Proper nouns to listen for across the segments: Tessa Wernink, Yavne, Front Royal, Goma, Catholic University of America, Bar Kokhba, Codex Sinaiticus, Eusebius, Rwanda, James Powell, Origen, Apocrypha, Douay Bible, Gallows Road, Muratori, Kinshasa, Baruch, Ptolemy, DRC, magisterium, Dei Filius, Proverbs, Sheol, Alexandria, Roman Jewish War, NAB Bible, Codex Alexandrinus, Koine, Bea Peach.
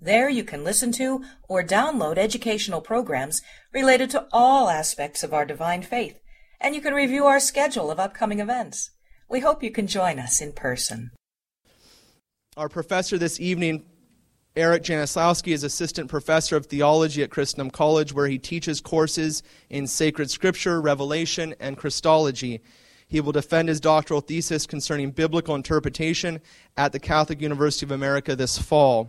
There you can listen to or download educational programs related to all aspects of our divine faith, and you can review our schedule of upcoming events. We hope you can join us in person. Our professor this evening, Eric Janislawski, is assistant professor of theology at Christendom College, where he teaches courses in sacred scripture, revelation, and Christology. He will defend his doctoral thesis concerning biblical interpretation at the Catholic University of America this fall.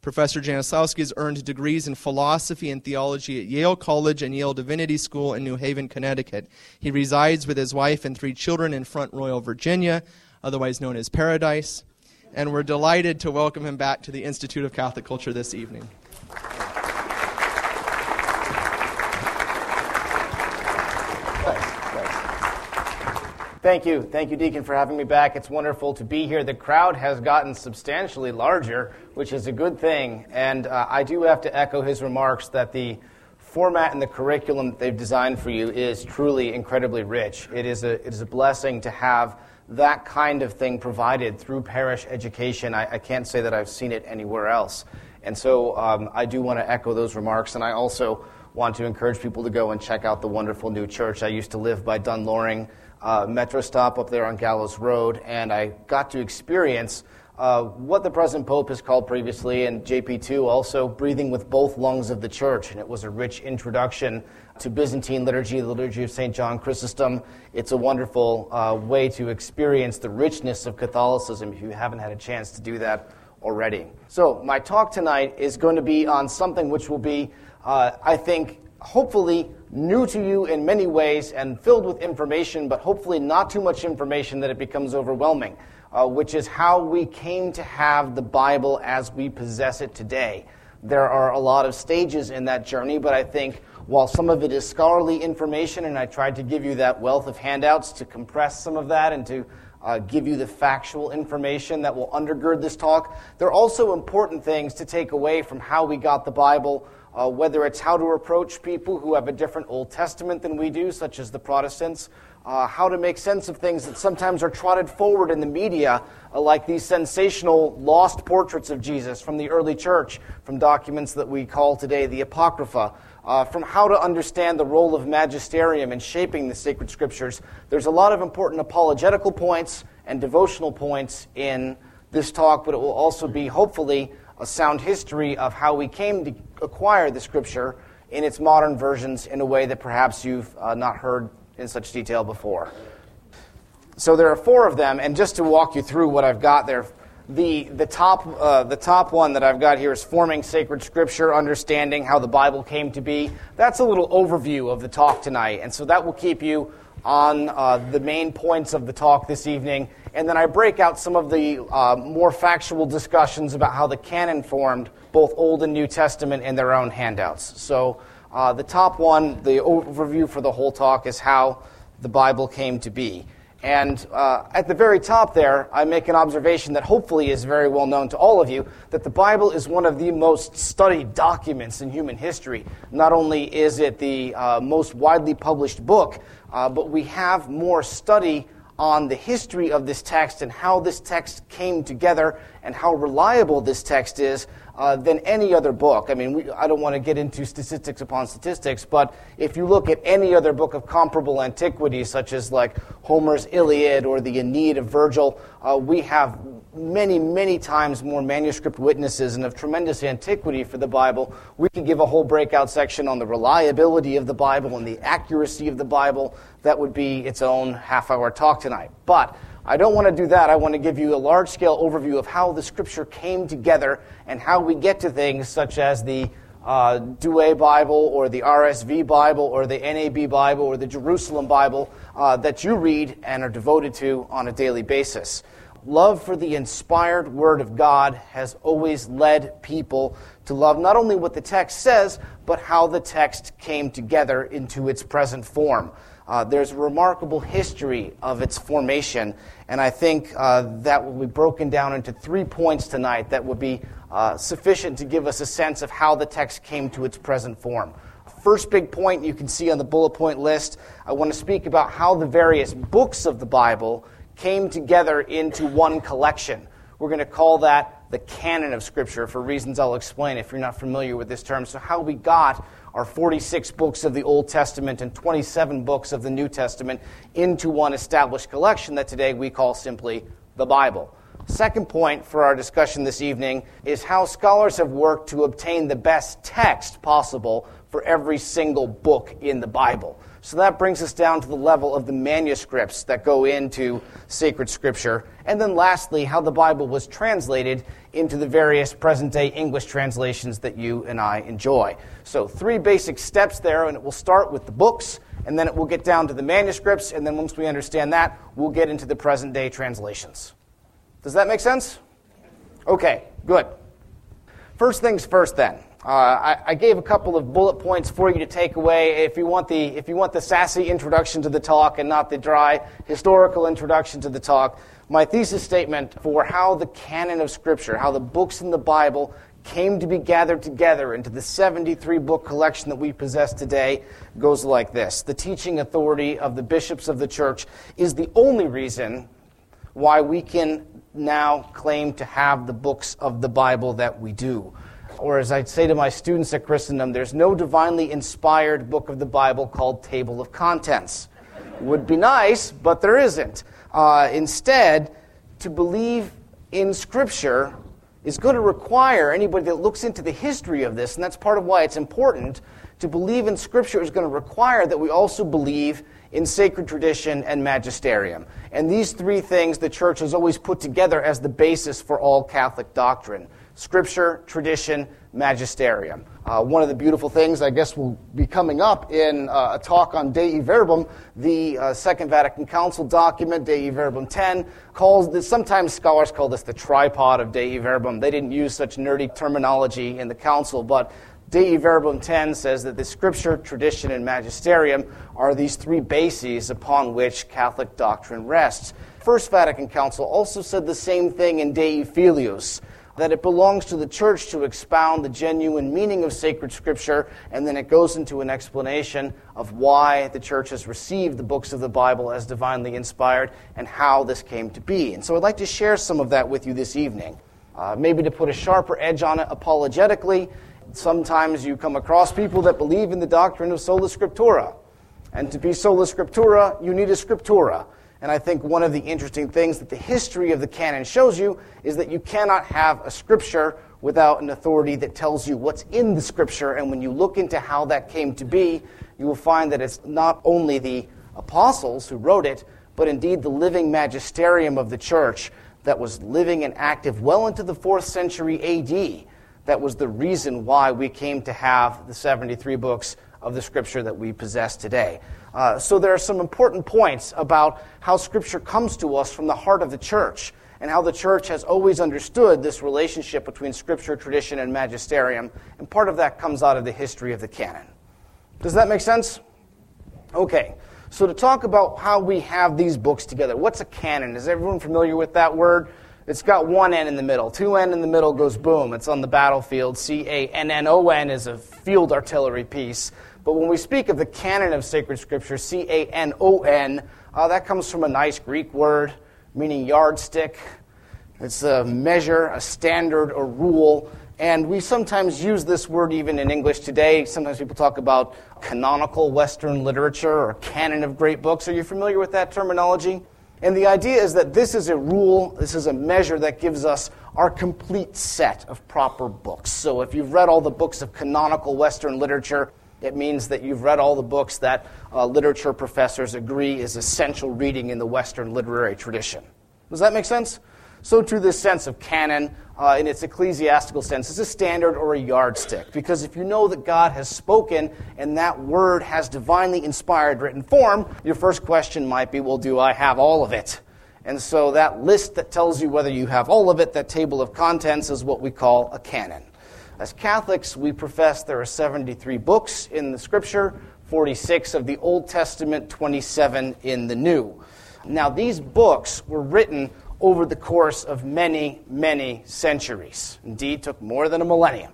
Professor Janislawski has earned degrees in philosophy and theology at Yale College and Yale Divinity School in New Haven, Connecticut. He resides with his wife and three children in Front Royal, Virginia, otherwise known as Paradise. And we're delighted to welcome him back to the Institute of Catholic Culture this evening. Thank you. Thank you, Deacon, for having me back. It's wonderful to be here. The crowd has gotten substantially larger, which is a good thing. And I do have to echo his remarks that the format and the curriculum that they've designed for you is truly incredibly rich. It is a blessing to have that kind of thing provided through parish education. I can't say that I've seen it anywhere else. And so I do want to echo those remarks. And I also want to encourage people to go and check out the wonderful new church. I used to live by Dunloring. Metro stop up there on Gallows Road, and I got to experience what the present Pope has called previously, and JP2 also, breathing with both lungs of the church. And it was a rich introduction to Byzantine liturgy, the liturgy of St. John Chrysostom. It's a wonderful way to experience the richness of Catholicism if you haven't had a chance to do that already. So my talk tonight is going to be on something which will be, I think, hopefully new to you in many ways and filled with information, but hopefully not too much information that it becomes overwhelming, which is how we came to have the Bible as we possess it today. There are a lot of stages in that journey, but I think while some of it is scholarly information, and I tried to give you that wealth of handouts to compress some of that and to give you the factual information that will undergird this talk, there are also important things to take away from how we got the Bible. Whether it's how to approach people who have a different Old Testament than we do, such as the Protestants, how to make sense of things that sometimes are trotted forward in the media, like these sensational lost portraits of Jesus from the early church, from documents that we call today the Apocrypha, from how to understand the role of magisterium in shaping the sacred scriptures. There's a lot of important apologetical points and devotional points in this talk, but it will also be, hopefully, a sound history of how we came to acquire the Scripture in its modern versions in a way that perhaps you've not heard in such detail before. So there are four of them, and just to walk you through what I've got there, the top one that I've got here is Forming Sacred Scripture, Understanding How the Bible Came to Be. That's a little overview of the talk tonight, and so that will keep you on the main points of the talk this evening. And then I break out some of the more factual discussions about how the canon formed both Old and New Testament in their own handouts. So the top one, the overview for the whole talk, is how the Bible came to be. And at the very top there, I make an observation that hopefully is very well known to all of you, that the Bible is one of the most studied documents in human history. Not only is it the most widely published book, but we have more study on the history of this text and how this text came together and how reliable this text is than any other book. I mean, I don't want to get into statistics upon statistics, but if you look at any other book of comparable antiquity, such as like Homer's Iliad or the Aeneid of Virgil, we have many, many times more manuscript witnesses and of tremendous antiquity for the Bible. We could give a whole breakout section on the reliability of the Bible and the accuracy of the Bible. That would be its own half-hour talk tonight. But I don't want to do that. I want to give you a large-scale overview of how the Scripture came together and how we get to things such as the Douay Bible or the RSV Bible or the NAB Bible or the Jerusalem Bible that you read and are devoted to on a daily basis. love for the inspired Word of God has always led people to love not only what the text says, but how the text came together into its present form. There's a remarkable history of its formation, and I think that will be broken down into 3 points tonight that would be sufficient to give us a sense of how the text came to its present form. First big point you can see on the bullet point list, I want to speak about how the various books of the Bible came together into one collection. We're going to call that the canon of Scripture for reasons I'll explain if you're not familiar with this term. So how we got our 46 books of the Old Testament and 27 books of the New Testament into one established collection that today we call simply the Bible. Second point for our discussion this evening is how scholars have worked to obtain the best text possible for every single book in the Bible. So that brings us down to the level of the manuscripts that go into sacred Scripture. And then lastly, how the Bible was translated into the various present-day English translations that you and I enjoy. So 3 basic steps there, and it will start with the books, and then it will get down to the manuscripts, and then once we understand that, we'll get into the present-day translations. Does that make sense? Okay, good. First things first then. I gave a couple of bullet points for you to take away if you want the sassy introduction to the talk and not the dry historical introduction to the talk. My thesis statement for how the canon of Scripture, how the books in the Bible came to be gathered together into the 73-book collection that we possess today goes like this. The teaching authority of the bishops of the church is the only reason why we can now claim to have the books of the Bible that we do. Or as I say to my students at Christendom, there's no divinely inspired book of the Bible called Table of Contents. Would be nice, but there isn't. Instead, to believe in Scripture is going to require anybody that looks into the history of this, and that's part of why it's important, to believe in Scripture is going to require that we also believe in sacred tradition and magisterium. And these 3 things the Church has always put together as the basis for all Catholic doctrine. Scripture, tradition, magisterium. One of the beautiful things, I guess, will be coming up in a talk on Dei Verbum, the Second Vatican Council document, Dei Verbum 10, calls this, sometimes scholars call this the tripod of Dei Verbum. They didn't use such nerdy terminology in the Council, but Dei Verbum 10 says that the Scripture, tradition, and magisterium are these 3 bases upon which Catholic doctrine rests. First Vatican Council also said the same thing in Dei Filius, that it belongs to the Church to expound the genuine meaning of sacred Scripture, and then it goes into an explanation of why the Church has received the books of the Bible as divinely inspired and how this came to be. And so I'd like to share some of that with you this evening. Maybe to put a sharper edge on it apologetically, sometimes you come across people that believe in the doctrine of sola scriptura. And to be sola scriptura, you need a scriptura. And I think one of the interesting things that the history of the canon shows you is that you cannot have a Scripture without an authority that tells you what's in the Scripture. And when you look into how that came to be, you will find that it's not only the apostles who wrote it, but indeed the living magisterium of the Church that was living and active well into the 4th century AD. That was the reason why we came to have the 73 books of the Scripture that we possess today. So there are some important points about how Scripture comes to us from the heart of the Church and how the Church has always understood this relationship between Scripture, tradition, and magisterium, and part of that comes out of the history of the canon. Does that make sense? Okay, so to talk about how we have these books together, what's a canon? Is everyone familiar with that word? It's got 1 N in the middle. 2 N in the middle goes boom. It's on the battlefield. C-A-N-N-O-N is a field artillery piece. But when we speak of the canon of sacred Scripture, C-A-N-O-N, that comes from a nice Greek word meaning yardstick. It's a measure, a standard, a rule. And we sometimes use this word even in English today. Sometimes people talk about canonical Western literature or canon of great books. Are you familiar with that terminology? And the idea is that this is a rule, this is a measure that gives us our complete set of proper books. So if you've read all the books of canonical Western literature, it means that you've read all the books that literature professors agree is essential reading in the Western literary tradition. Does that make sense? So to this sense of canon, in its ecclesiastical sense, it's a standard or a yardstick. Because if you know that God has spoken and that word has divinely inspired written form, your first question might be, well, do I have all of it? And so that list that tells you whether you have all of it, that table of contents, is what we call a canon. As Catholics, we profess there are 73 books in the Scripture, 46 of the Old Testament, 27 in the New. Now, these books were written over the course of many, many centuries. Indeed, took more than a millennium.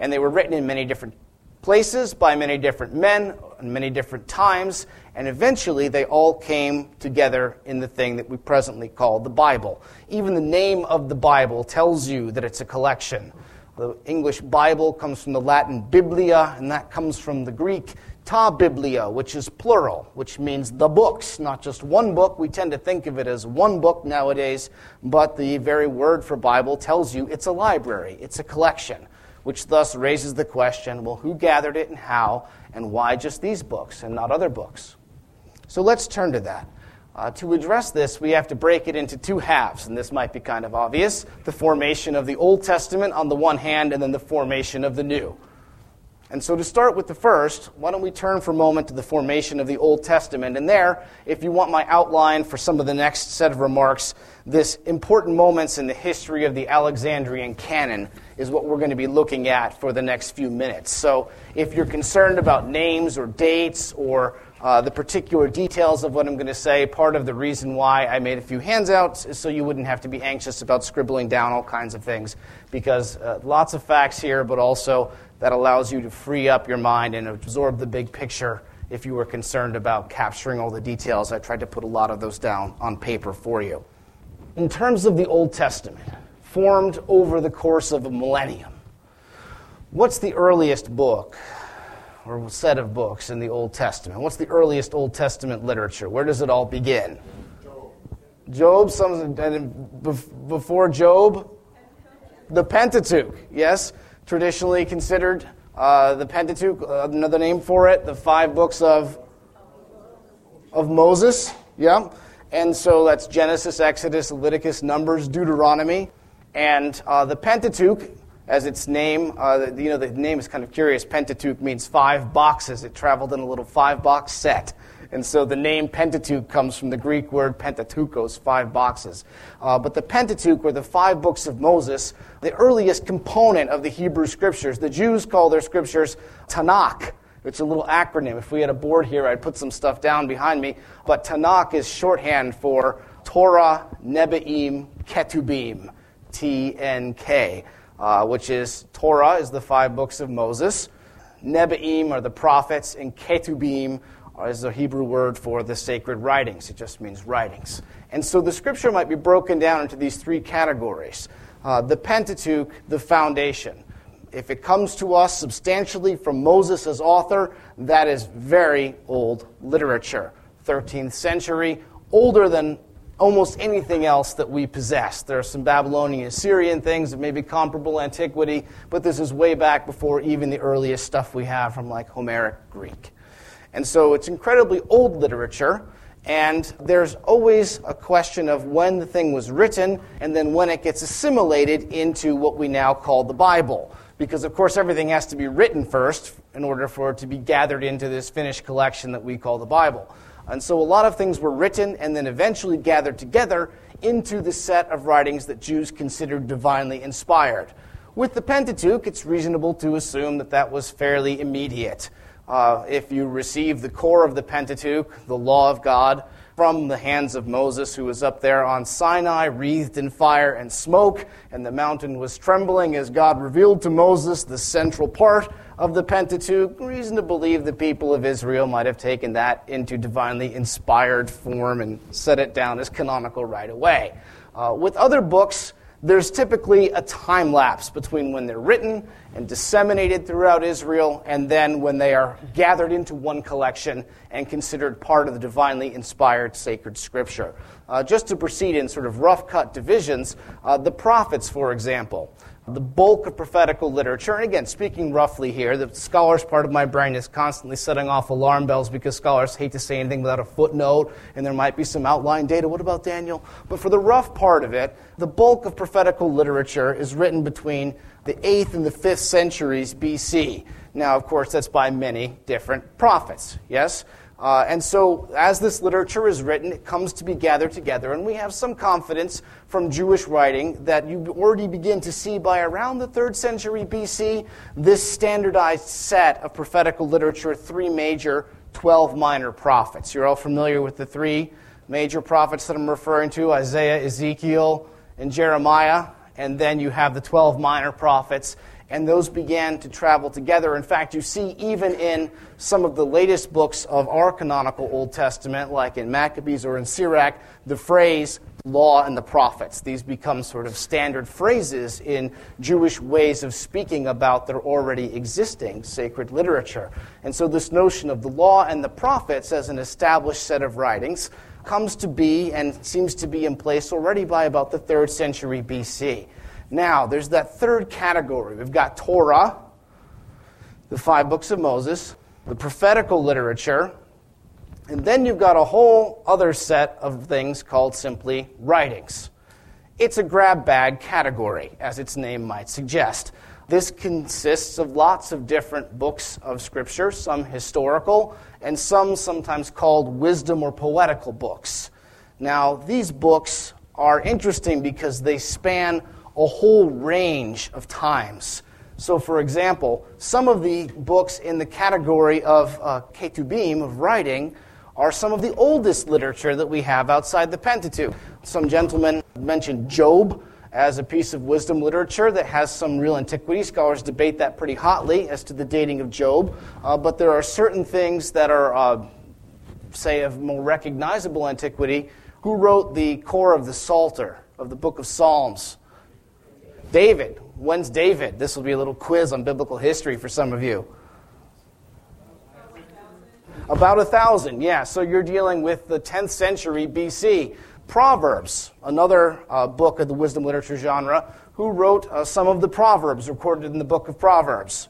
And they were written in many different places, by many different men, in many different times, and eventually they all came together in the thing that we presently call the Bible. Even the name of the Bible tells you that it's a collection. The English Bible comes from the Latin biblia, and that comes from the Greek ta biblia, which is plural, which means the books, not just one book. We tend to think of it as one book nowadays, but the very word for Bible tells you it's a library, it's a collection, which thus raises the question, well, who gathered it and how, and why just these books and not other books? So let's turn to that. To address this, we have to break it into two halves, and this might be kind of obvious. The formation of the Old Testament on the one hand, and then the formation of the New. And so to start with the first, why don't we turn for a moment to the formation of the Old Testament. And there, if you want my outline for some of the next set of remarks, this important moments in the history of the Alexandrian canon is what we're going to be looking at for the next few minutes. So if you're concerned about names or dates or the particular details of what I'm going to say, part of the reason why I made a few handouts is so you wouldn't have to be anxious about scribbling down all kinds of things, because lots of facts here, but also that allows you to free up your mind and absorb the big picture if you were concerned about capturing all the details. I tried to put a lot of those down on paper for you. In terms of the Old Testament, formed over the course of a millennium, what's the earliest book or set of books in the Old Testament? What's the earliest Old Testament literature? Where does it all begin? Job, before Job, the Pentateuch, yes? Traditionally considered the Pentateuch, another name for it, the five books of Moses, yeah? And so that's Genesis, Exodus, Leviticus, Numbers, Deuteronomy. And the Pentateuch, as its name, the name is kind of curious. Pentateuch means five boxes. It traveled in a little five-box set. And so the name Pentateuch comes from the Greek word pentateuchos, five boxes. But the Pentateuch, or the five books of Moses, the earliest component of the Hebrew Scriptures. The Jews call their Scriptures Tanakh. It's a little acronym. If we had a board here, I'd put some stuff down behind me. But Tanakh is shorthand for Torah, Neviim, Ketuvim, T-N-K. Which is Torah is the five books of Moses, Nevi'im are the prophets, and Ketuvim is the Hebrew word for the sacred writings. It just means writings. And so the Scripture might be broken down into these three categories. The Pentateuch, the foundation. If it comes to us substantially from Moses as author, that is very old literature. 13th century, older than almost anything else that we possess. There are some Babylonian, Assyrian things that may be comparable antiquity, but this is way back before even the earliest stuff we have from like Homeric Greek. And so it's incredibly old literature, and there's always a question of when the thing was written and then when it gets assimilated into what we now call the Bible. Because, of course, everything has to be written first in order for it to be gathered into this finished collection that we call the Bible. And so a lot of things were written and then eventually gathered together into the set of writings that Jews considered divinely inspired. With the Pentateuch, it's reasonable to assume that that was fairly immediate. If you receive the core of the Pentateuch, the law of God, from the hands of Moses, who was up there on Sinai, wreathed in fire and smoke, and the mountain was trembling as God revealed to Moses the central part of the Pentateuch, reason to believe the people of Israel might have taken that into divinely inspired form and set it down as canonical right away. With other books, there's typically a time lapse between when they're written and disseminated throughout Israel and then when they are gathered into one collection and considered part of the divinely inspired sacred Scripture. Just to proceed in sort of rough-cut divisions, the prophets, for example, the bulk of prophetical literature, and again, speaking roughly here, the scholars part of my brain is constantly setting off alarm bells because scholars hate to say anything without a footnote, and there might be some outline data. What about Daniel? But for the rough part of it, the bulk of prophetical literature is written between the 8th and the 5th centuries BC. Now, of course, that's by many different prophets, yes? And so as this literature is written, it comes to be gathered together. And we have some confidence from Jewish writing that you already begin to see by around the 3rd century BC, this standardized set of prophetical literature, 3 major, 12 minor prophets. You're all familiar with the 3 major prophets that I'm referring to, Isaiah, Ezekiel, and Jeremiah. And then you have the 12 minor prophets. And those began to travel together. In fact, you see even in some of the latest books of our canonical Old Testament, like in Maccabees or in Sirach, the phrase law and the prophets. These become sort of standard phrases in Jewish ways of speaking about their already existing sacred literature. And so this notion of the law and the prophets as an established set of writings comes to be and seems to be in place already by about the 3rd century BC. Now, there's that 3rd category. We've got Torah, the 5 books of Moses, the prophetical literature, and then you've got a whole other set of things called simply writings. It's a grab bag category, as its name might suggest. This consists of lots of different books of Scripture, some historical, and some sometimes called wisdom or poetical books. Now, these books are interesting because they span a whole range of times. So, for example, some of the books in the category of Ketuvim, of writing, are some of the oldest literature that we have outside the Pentateuch. Some gentlemen mentioned Job as a piece of wisdom literature that has some real antiquity. Scholars debate that pretty hotly as to the dating of Job. But there are certain things that are, say, of more recognizable antiquity. Who wrote the core of the Psalter, of the Book of Psalms? David. When's David? This will be a little quiz on biblical history for some of you. About 1,000, yeah. So you're dealing with the 10th century BC. Proverbs, another book of the wisdom literature genre. Who wrote some of the Proverbs recorded in the book of Proverbs?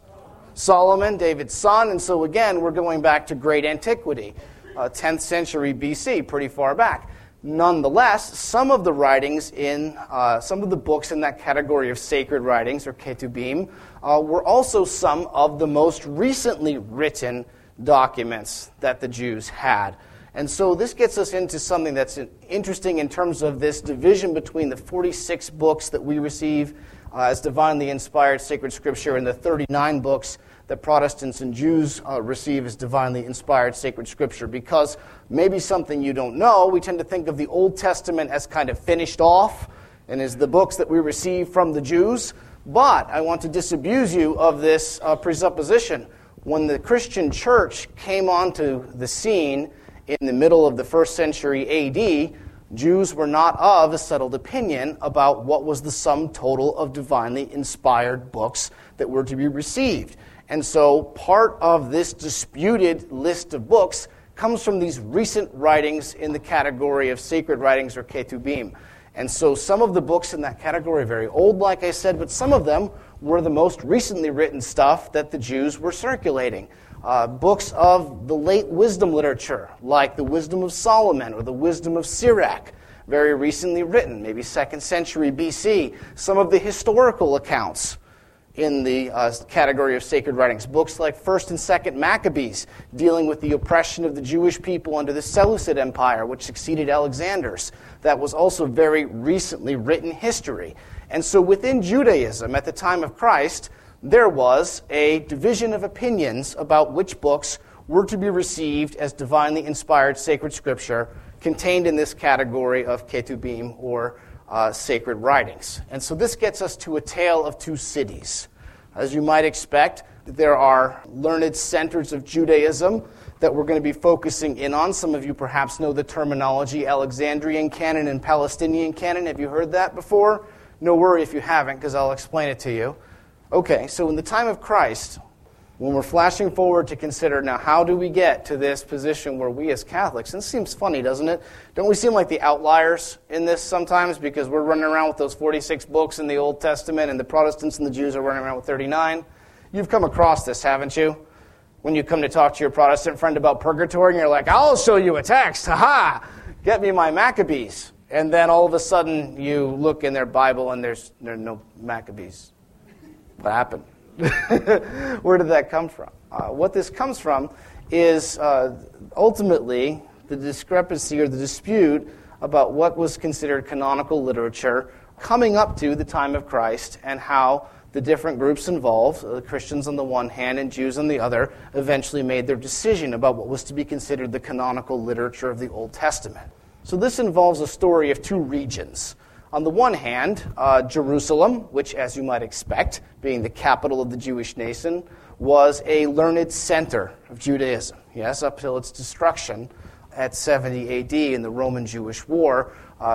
Solomon, David's son. And so again, we're going back to great antiquity, 10th century BC, pretty far back. Nonetheless, some of the writings in, some of the books in that category of sacred writings, or Ketuvim, were also some of the most recently written documents that the Jews had. And so this gets us into something that's interesting in terms of this division between the 46 books that we receive as divinely inspired sacred scripture and the 39 books that Protestants and Jews receive as divinely inspired sacred scripture. Because maybe something you don't know, we tend to think of the Old Testament as kind of finished off and as the books that we receive from the Jews. But I want to disabuse you of this presupposition. When the Christian church came onto the scene in the middle of the 1st century AD, Jews were not of a settled opinion about what was the sum total of divinely inspired books that were to be received. And so part of this disputed list of books comes from these recent writings in the category of sacred writings or Ketuvim. And so some of the books in that category are very old, like I said, but some of them were the most recently written stuff that the Jews were circulating. Books of the late wisdom literature, like the Wisdom of Solomon or the Wisdom of Sirach, very recently written, maybe 2nd century BC. Some of the historical accounts in the category of sacred writings. Books like 1st and 2nd Maccabees, dealing with the oppression of the Jewish people under the Seleucid Empire, which succeeded Alexander's. That was also very recently written history. And so within Judaism, at the time of Christ, there was a division of opinions about which books were to be received as divinely inspired sacred scripture contained in this category of Ketuvim or sacred writings. And so this gets us to a tale of two cities. As you might expect, there are learned centers of Judaism that we're going to be focusing in on. Some of you perhaps know the terminology Alexandrian canon and Palestinian canon. Have you heard that before? No worry if you haven't, because I'll explain it to you. Okay, so in the time of Christ, when we're flashing forward to consider, now how do we get to this position where we as Catholics, and it seems funny, doesn't it? Don't we seem like the outliers in this sometimes because we're running around with those 46 books in the Old Testament and the Protestants and the Jews are running around with 39? You've come across this, haven't you? When you come to talk to your Protestant friend about purgatory and you're like, I'll show you a text, ha-ha! Get me my Maccabees. And then all of a sudden you look in their Bible and there are no Maccabees. What happened? Where did that come from? What this comes from is ultimately the discrepancy or the dispute about what was considered canonical literature coming up to the time of Christ and how the different groups involved, the Christians on the one hand and Jews on the other, eventually made their decision about what was to be considered the canonical literature of the Old Testament. So this involves a story of two regions. On the one hand, Jerusalem, which, as you might expect, being the capital of the Jewish nation, was a learned center of Judaism, yes, up till its destruction at 70 AD in the Roman Jewish War.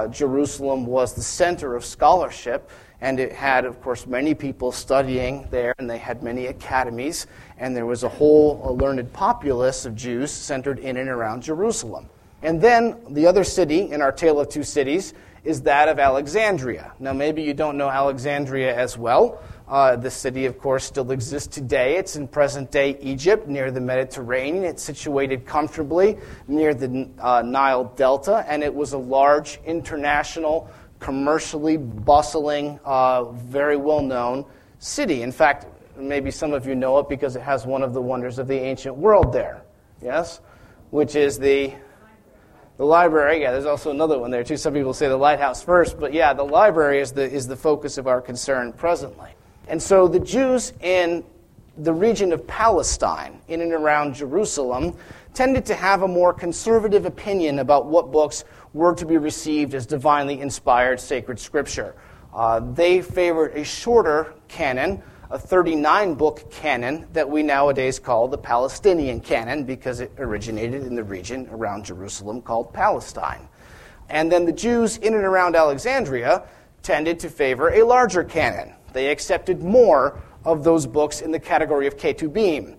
Jerusalem was the center of scholarship, and it had, of course, many people studying there, and they had many academies, and there was a whole learned populace of Jews centered in and around Jerusalem. And then the other city in our tale of two cities is that of Alexandria. Now, maybe you don't know Alexandria as well. The city, of course, still exists today. It's in present-day Egypt, near the Mediterranean. It's situated comfortably near the Nile Delta, and it was a large, international, commercially bustling, very well-known city. In fact, maybe some of you know it because it has one of the wonders of the ancient world there, yes, which is the library. Yeah, there's also another one there, too. Some people say the lighthouse first, but yeah, the library is the focus of our concern presently. And so the Jews in the region of Palestine, in and around Jerusalem, tended to have a more conservative opinion about what books were to be received as divinely inspired sacred scripture. They favored a shorter canon, a 39-book canon that we nowadays call the Palestinian canon because it originated in the region around Jerusalem called Palestine. And then the Jews in and around Alexandria tended to favor a larger canon. They accepted more of those books in the category of Ketuvim.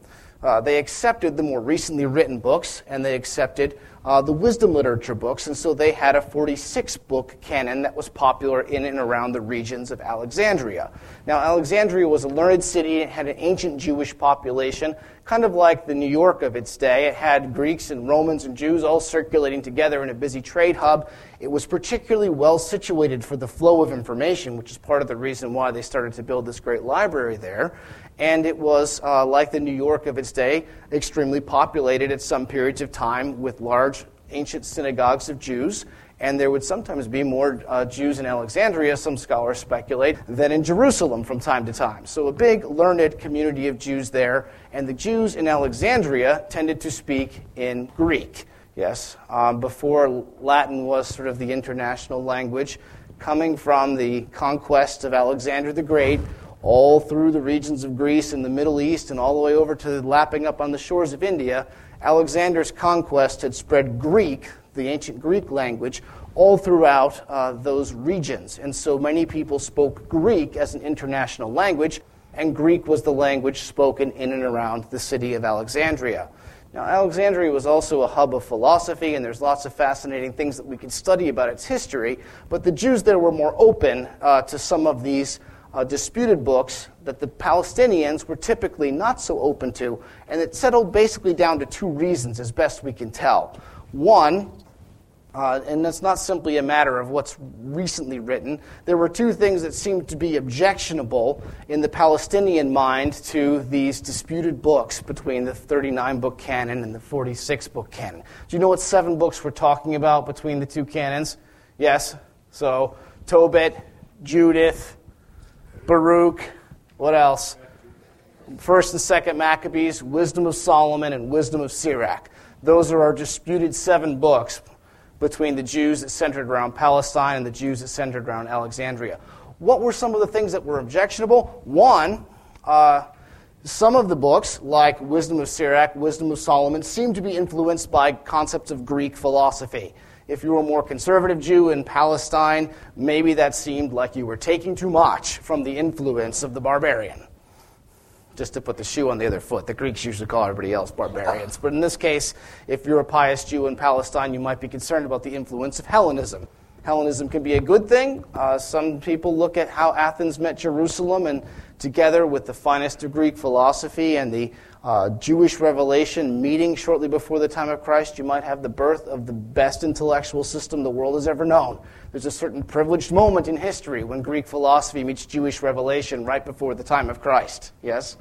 They accepted the more recently written books, and they accepted the wisdom literature books, and so they had a 46-book canon that was popular in and around the regions of Alexandria. Now, Alexandria was a learned city. It had an ancient Jewish population, kind of like the New York of its day. It had Greeks and Romans and Jews all circulating together in a busy trade hub. It was particularly well situated for the flow of information, which is part of the reason why they started to build this great library there. And it was, like the New York of its day, extremely populated at some periods of time with large ancient synagogues of Jews. And there would sometimes be more Jews in Alexandria, some scholars speculate, than in Jerusalem from time to time. So a big learned community of Jews there. And the Jews in Alexandria tended to speak in Greek. Yes, before Latin was sort of the international language, coming from the conquest of Alexander the Great, all through the regions of Greece and the Middle East and all the way over to lapping up on the shores of India, Alexander's conquest had spread Greek, the ancient Greek language, all throughout those regions. And so many people spoke Greek as an international language, and Greek was the language spoken in and around the city of Alexandria. Now, Alexandria was also a hub of philosophy, and there's lots of fascinating things that we could study about its history, but the Jews there were more open to some of these disputed books that the Palestinians were typically not so open to, and it settled basically down to two reasons, as best we can tell. One, and that's not simply a matter of what's recently written, there were two things that seemed to be objectionable in the Palestinian mind to these disputed books between the 39-book canon and the 46-book canon. Do you know what 7 books we're talking about between the two canons? Yes? So, Tobit, Judith, Baruch, what else? 1st and 2nd Maccabees, Wisdom of Solomon, and Wisdom of Sirach. Those are our disputed 7 books between the Jews that centered around Palestine and the Jews that centered around Alexandria. What were some of the things that were objectionable? One, some of the books, like Wisdom of Sirach, Wisdom of Solomon, seemed to be influenced by concepts of Greek philosophy. If you were a more conservative Jew in Palestine, maybe that seemed like you were taking too much from the influence of the barbarian. Just to put the shoe on the other foot, the Greeks usually call everybody else barbarians. But in this case, if you're a pious Jew in Palestine, you might be concerned about the influence of Hellenism. Hellenism can be a good thing. Some people look at how Athens met Jerusalem, and together with the finest of Greek philosophy and the Jewish revelation meeting shortly before the time of Christ, you might have the birth of the best intellectual system the world has ever known. There's a certain privileged moment in history when Greek philosophy meets Jewish revelation right before the time of Christ, yes?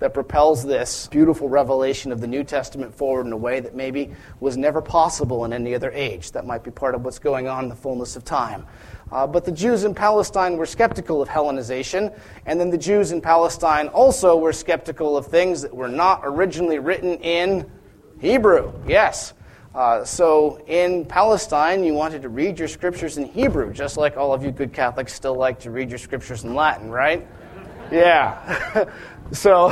that propels this beautiful revelation of the New Testament forward in a way that maybe was never possible in any other age. That might be part of what's going on in the fullness of time. But the Jews in Palestine were skeptical of Hellenization, and then the Jews in Palestine also were skeptical of things that were not originally written in Hebrew. Yes. So in Palestine, you wanted to read your scriptures in Hebrew, just like all of you good Catholics still like to read your scriptures in Latin, right? Yeah. So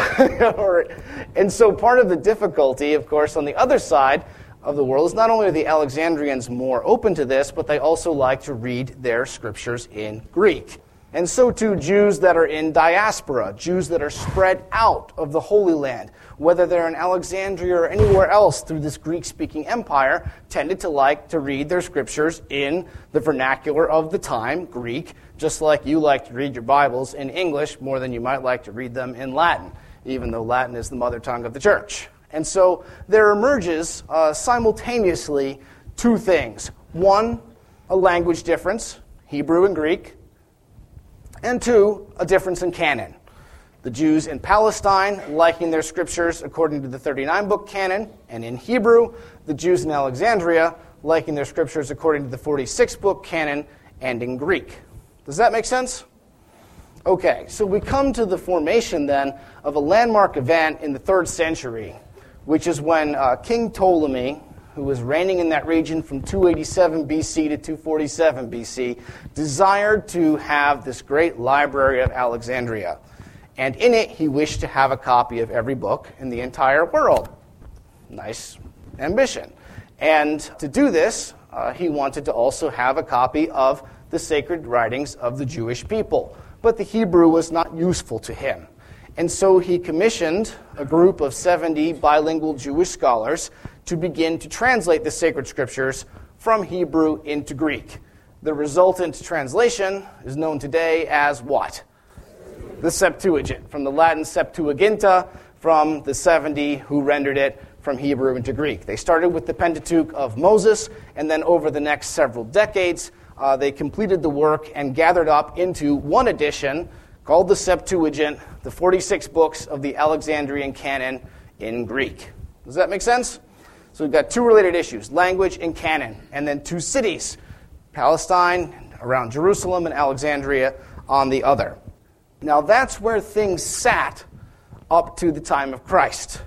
part of the difficulty, of course, on the other side of the world is not only are the Alexandrians more open to this, but they also like to read their scriptures in Greek. And so too Jews that are in diaspora, Jews that are spread out of the Holy Land, whether they're in Alexandria or anywhere else through this Greek-speaking empire, tended to like to read their scriptures in the vernacular of the time, Greek, just like you like to read your Bibles in English more than you might like to read them in Latin, even though Latin is the mother tongue of the church. And so there emerges simultaneously two things. One, a language difference, Hebrew and Greek, and two, a difference in canon. The Jews in Palestine liking their scriptures according to the 39-book canon, and in Hebrew, the Jews in Alexandria liking their scriptures according to the 46-book canon, and in Greek. Does that make sense? Okay, so we come to the formation then of a landmark event in the 3rd century, which is when King Ptolemy, who was reigning in that region from 287 BC to 247 BC, desired to have this great library of Alexandria. And in it, he wished to have a copy of every book in the entire world. Nice ambition. And to do this, he wanted to also have a copy of the sacred writings of the Jewish people. But the Hebrew was not useful to him. And so he commissioned a group of 70 bilingual Jewish scholars to begin to translate the sacred scriptures from Hebrew into Greek. The resultant translation is known today as what? The Septuagint, from the Latin Septuaginta, from the 70 who rendered it from Hebrew into Greek. They started with the Pentateuch of Moses, and then over the next several decades, they completed the work and gathered up into one edition called the Septuagint, the 46 books of the Alexandrian canon in Greek. Does that make sense? So we've got two related issues, language and canon, and then two cities, Palestine around Jerusalem and Alexandria on the other. Now that's where things sat up to the time of Christ.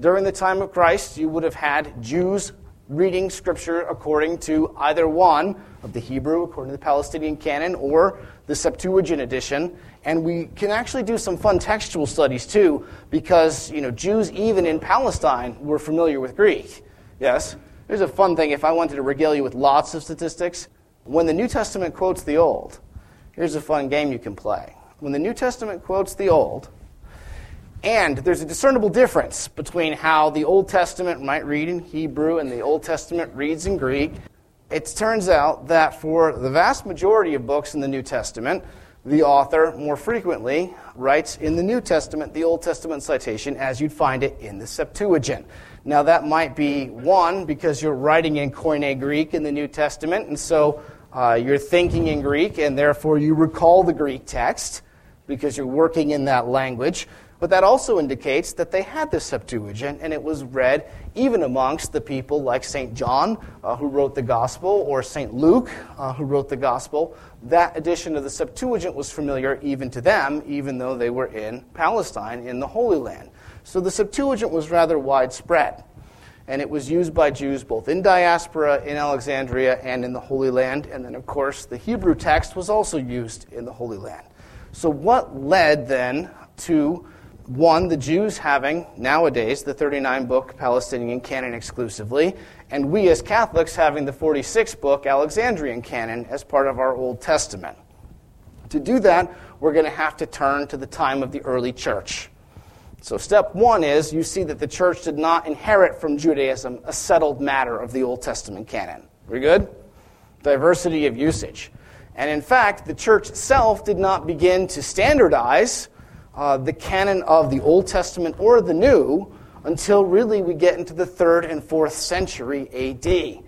During the time of Christ, you would have had Jews reading scripture according to either one of the Hebrew, according to the Palestinian canon, or the Septuagint edition. And we can actually do some fun textual studies too, because Jews even in Palestine were familiar with Greek. Yes, here's a fun thing if I wanted to regale you with lots of statistics. When the New Testament quotes the Old, here's a fun game you can play. When the New Testament quotes the Old, and there's a discernible difference between how the Old Testament might read in Hebrew and the Old Testament reads in Greek, it turns out that for the vast majority of books in the New Testament, the author more frequently writes in the New Testament the Old Testament citation as you'd find it in the Septuagint. Now that might be one, because you're writing in Koine Greek in the New Testament, and so you're thinking in Greek, and therefore you recall the Greek text because you're working in that language. But that also indicates that they had the Septuagint, and it was read even amongst the people like St. John, who wrote the Gospel, or St. Luke, who wrote the Gospel. That edition of the Septuagint was familiar even to them, even though they were in Palestine, in the Holy Land. So the Septuagint was rather widespread, and it was used by Jews both in diaspora, in Alexandria, and in the Holy Land. And then, of course, the Hebrew text was also used in the Holy Land. So what led, then, to one, the Jews having, nowadays, the 39-book Palestinian canon exclusively, and we as Catholics having the 46-book Alexandrian canon as part of our Old Testament. To do that, we're going to have to turn to the time of the early church. So step one is, you see that the church did not inherit from Judaism a settled matter of the Old Testament canon. We good? Diversity of usage. And in fact, the church itself did not begin to standardize the canon of the Old Testament or the New until really we get into the 3rd and 4th century A.D.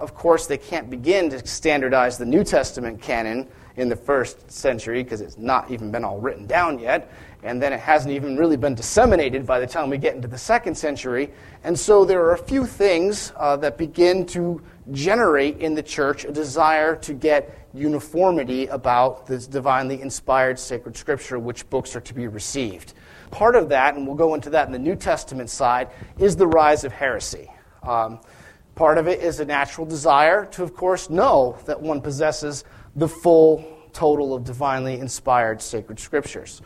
Of course, they can't begin to standardize the New Testament canon in the first century because it's not even been all written down yet, and then it hasn't even really been disseminated by the time we get into the second century. And so there are a few things that begin to generate in the church a desire to get uniformity about this divinely inspired sacred scripture, which books are to be received. Part of that, and we'll go into that in the New Testament side, is the rise of heresy. Part of it is a natural desire to, of course, know that one possesses the full total of divinely inspired sacred scriptures.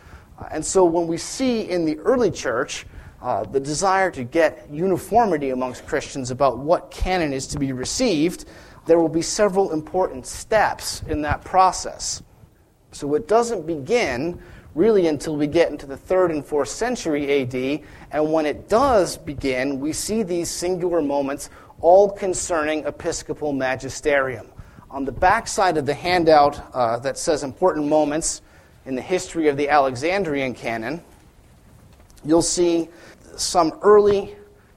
And so when we see in the early church the desire to get uniformity amongst Christians about what canon is to be received, there will be several important steps in that process. So it doesn't begin really until we get into the 3rd and 4th century AD, and when it does begin, we see these singular moments all concerning episcopal magisterium. On the back side of the handout that says important moments in the history of the Alexandrian canon, you'll see some early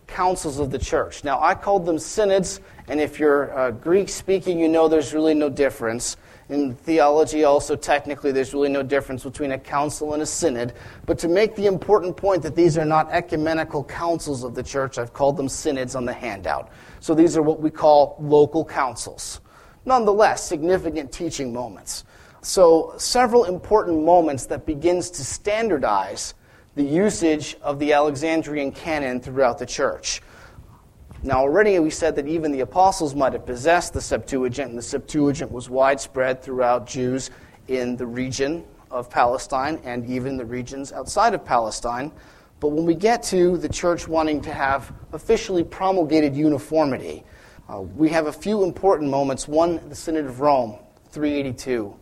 councils of the church. Now, I called them synods, and if you're Greek-speaking, you know there's really no difference. In theology, also, technically, there's really no difference between a council and a synod. But to make the important point that these are not ecumenical councils of the church, I've called them synods on the handout. So these are what we call local councils. Nonetheless, significant teaching moments. So several important moments that begins to standardize the usage of the Alexandrian canon throughout the church. Now, already we said that even the apostles might have possessed the Septuagint, and the Septuagint was widespread throughout Jews in the region of Palestine and even the regions outside of Palestine. But when we get to the church wanting to have officially promulgated uniformity, we have a few important moments. One, the Synod of Rome, 382.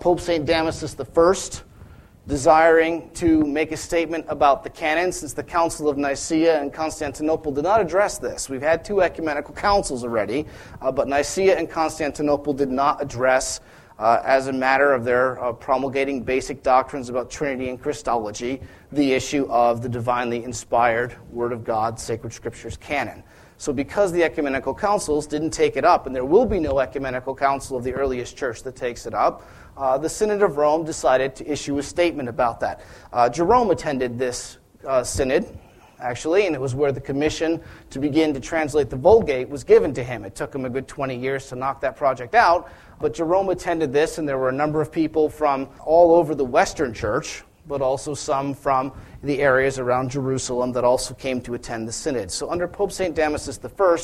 Pope St. Damasus I, desiring to make a statement about the canon, since the Council of Nicaea and Constantinople did not address this. We've had two ecumenical councils already, but Nicaea and Constantinople did not address, as a matter of their promulgating basic doctrines about Trinity and Christology, the issue of the divinely inspired Word of God, sacred scriptures canon. So because the ecumenical councils didn't take it up, and there will be no ecumenical council of the earliest church that takes it up, the Synod of Rome decided to issue a statement about that. Jerome attended this synod, actually, and it was where the commission to begin to translate the Vulgate was given to him. It took him a good 20 years to knock that project out, but Jerome attended this, and there were a number of people from all over the Western church, but also some from the areas around Jerusalem that also came to attend the synod. So under Pope St. Damasus I,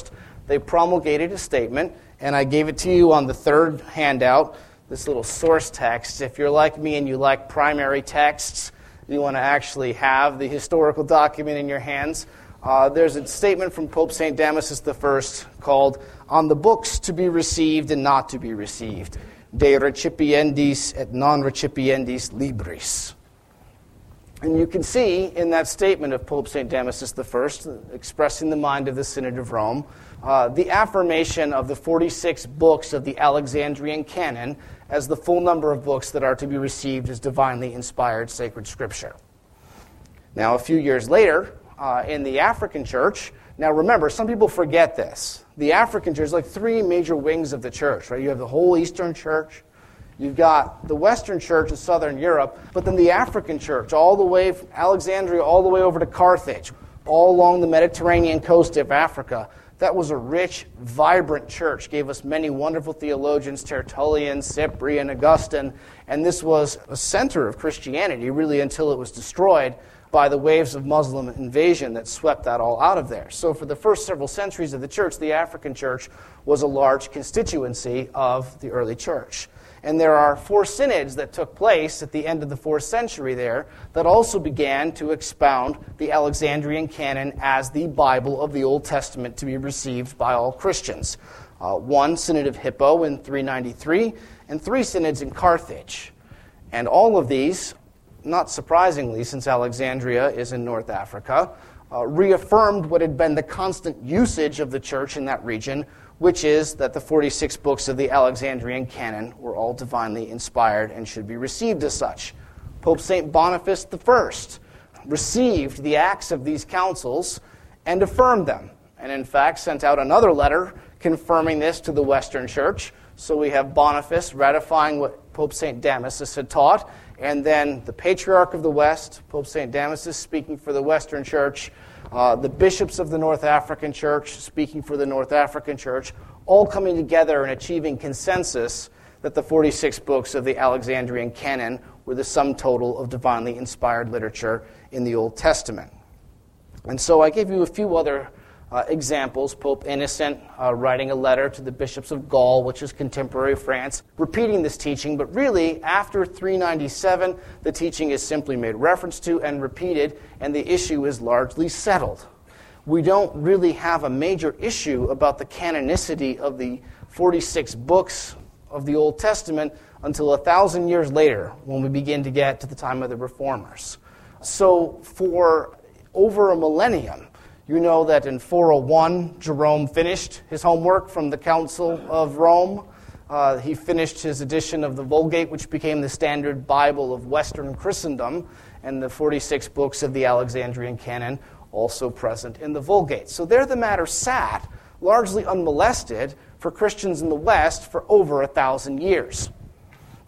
they promulgated a statement, and I gave it to you on the third handout, this little source text. If you're like me and you like primary texts, you want to actually have the historical document in your hands, there's a statement from Pope St. Damasus I called On the Books to be Received and Not to be Received, De Recipiendis et Non Recipiendis Libris. And you can see in that statement of Pope St. Damasus I, expressing the mind of the Synod of Rome, the affirmation of the 46 books of the Alexandrian canon as the full number of books that are to be received as divinely inspired sacred scripture. Now, a few years later, in the African church, now remember, some people forget this. The African church is like three major wings of the church, right? You have the whole Eastern church. You've got the Western Church in Southern Europe, but then the African Church, all the way from Alexandria, all the way over to Carthage, all along the Mediterranean coast of Africa. That was a rich, vibrant church, gave us many wonderful theologians, Tertullian, Cyprian, Augustine, and this was a center of Christianity, really, until it was destroyed by the waves of Muslim invasion that swept that all out of there. So for the first several centuries of the church, the African church was a large constituency of the early church. And there are four synods that took place at the end of the 4th century there that also began to expound the Alexandrian canon as the Bible of the Old Testament to be received by all Christians. One synod of Hippo in 393 and three synods in Carthage. And all of these, not surprisingly since Alexandria is in North Africa, reaffirmed what had been the constant usage of the church in that region, which is that the 46 books of the Alexandrian canon were all divinely inspired and should be received as such. Pope St. Boniface I received the acts of these councils and affirmed them, and in fact sent out another letter confirming this to the Western Church. So we have Boniface ratifying what Pope St. Damasus had taught, and then the Patriarch of the West, Pope St. Damasus, speaking for the Western Church, the bishops of the North African Church speaking for the North African Church, all coming together and achieving consensus that the 46 books of the Alexandrian canon were the sum total of divinely inspired literature in the Old Testament. And so I gave you a few other examples. Pope Innocent writing a letter to the bishops of Gaul, which is contemporary France, repeating this teaching, but really after 397, the teaching is simply made reference to and repeated, and the issue is largely settled. We don't really have a major issue about the canonicity of the 46 books of the Old Testament until 1,000 years later, when we begin to get to the time of the Reformers. So for over a millennium, you know that in 401, Jerome finished his homework from the Council of Rome. He finished his edition of the Vulgate, which became the standard Bible of Western Christendom, and the 46 books of the Alexandrian canon also present in the Vulgate. So there the matter sat, largely unmolested, for Christians in the West for over 1,000 years.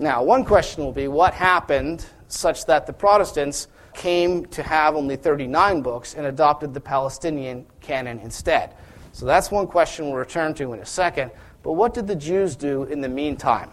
Now, one question will be, what happened such that the Protestants came to have only 39 books and adopted the Palestinian canon instead? So that's one question we'll return to in a second. But what did the Jews do in the meantime?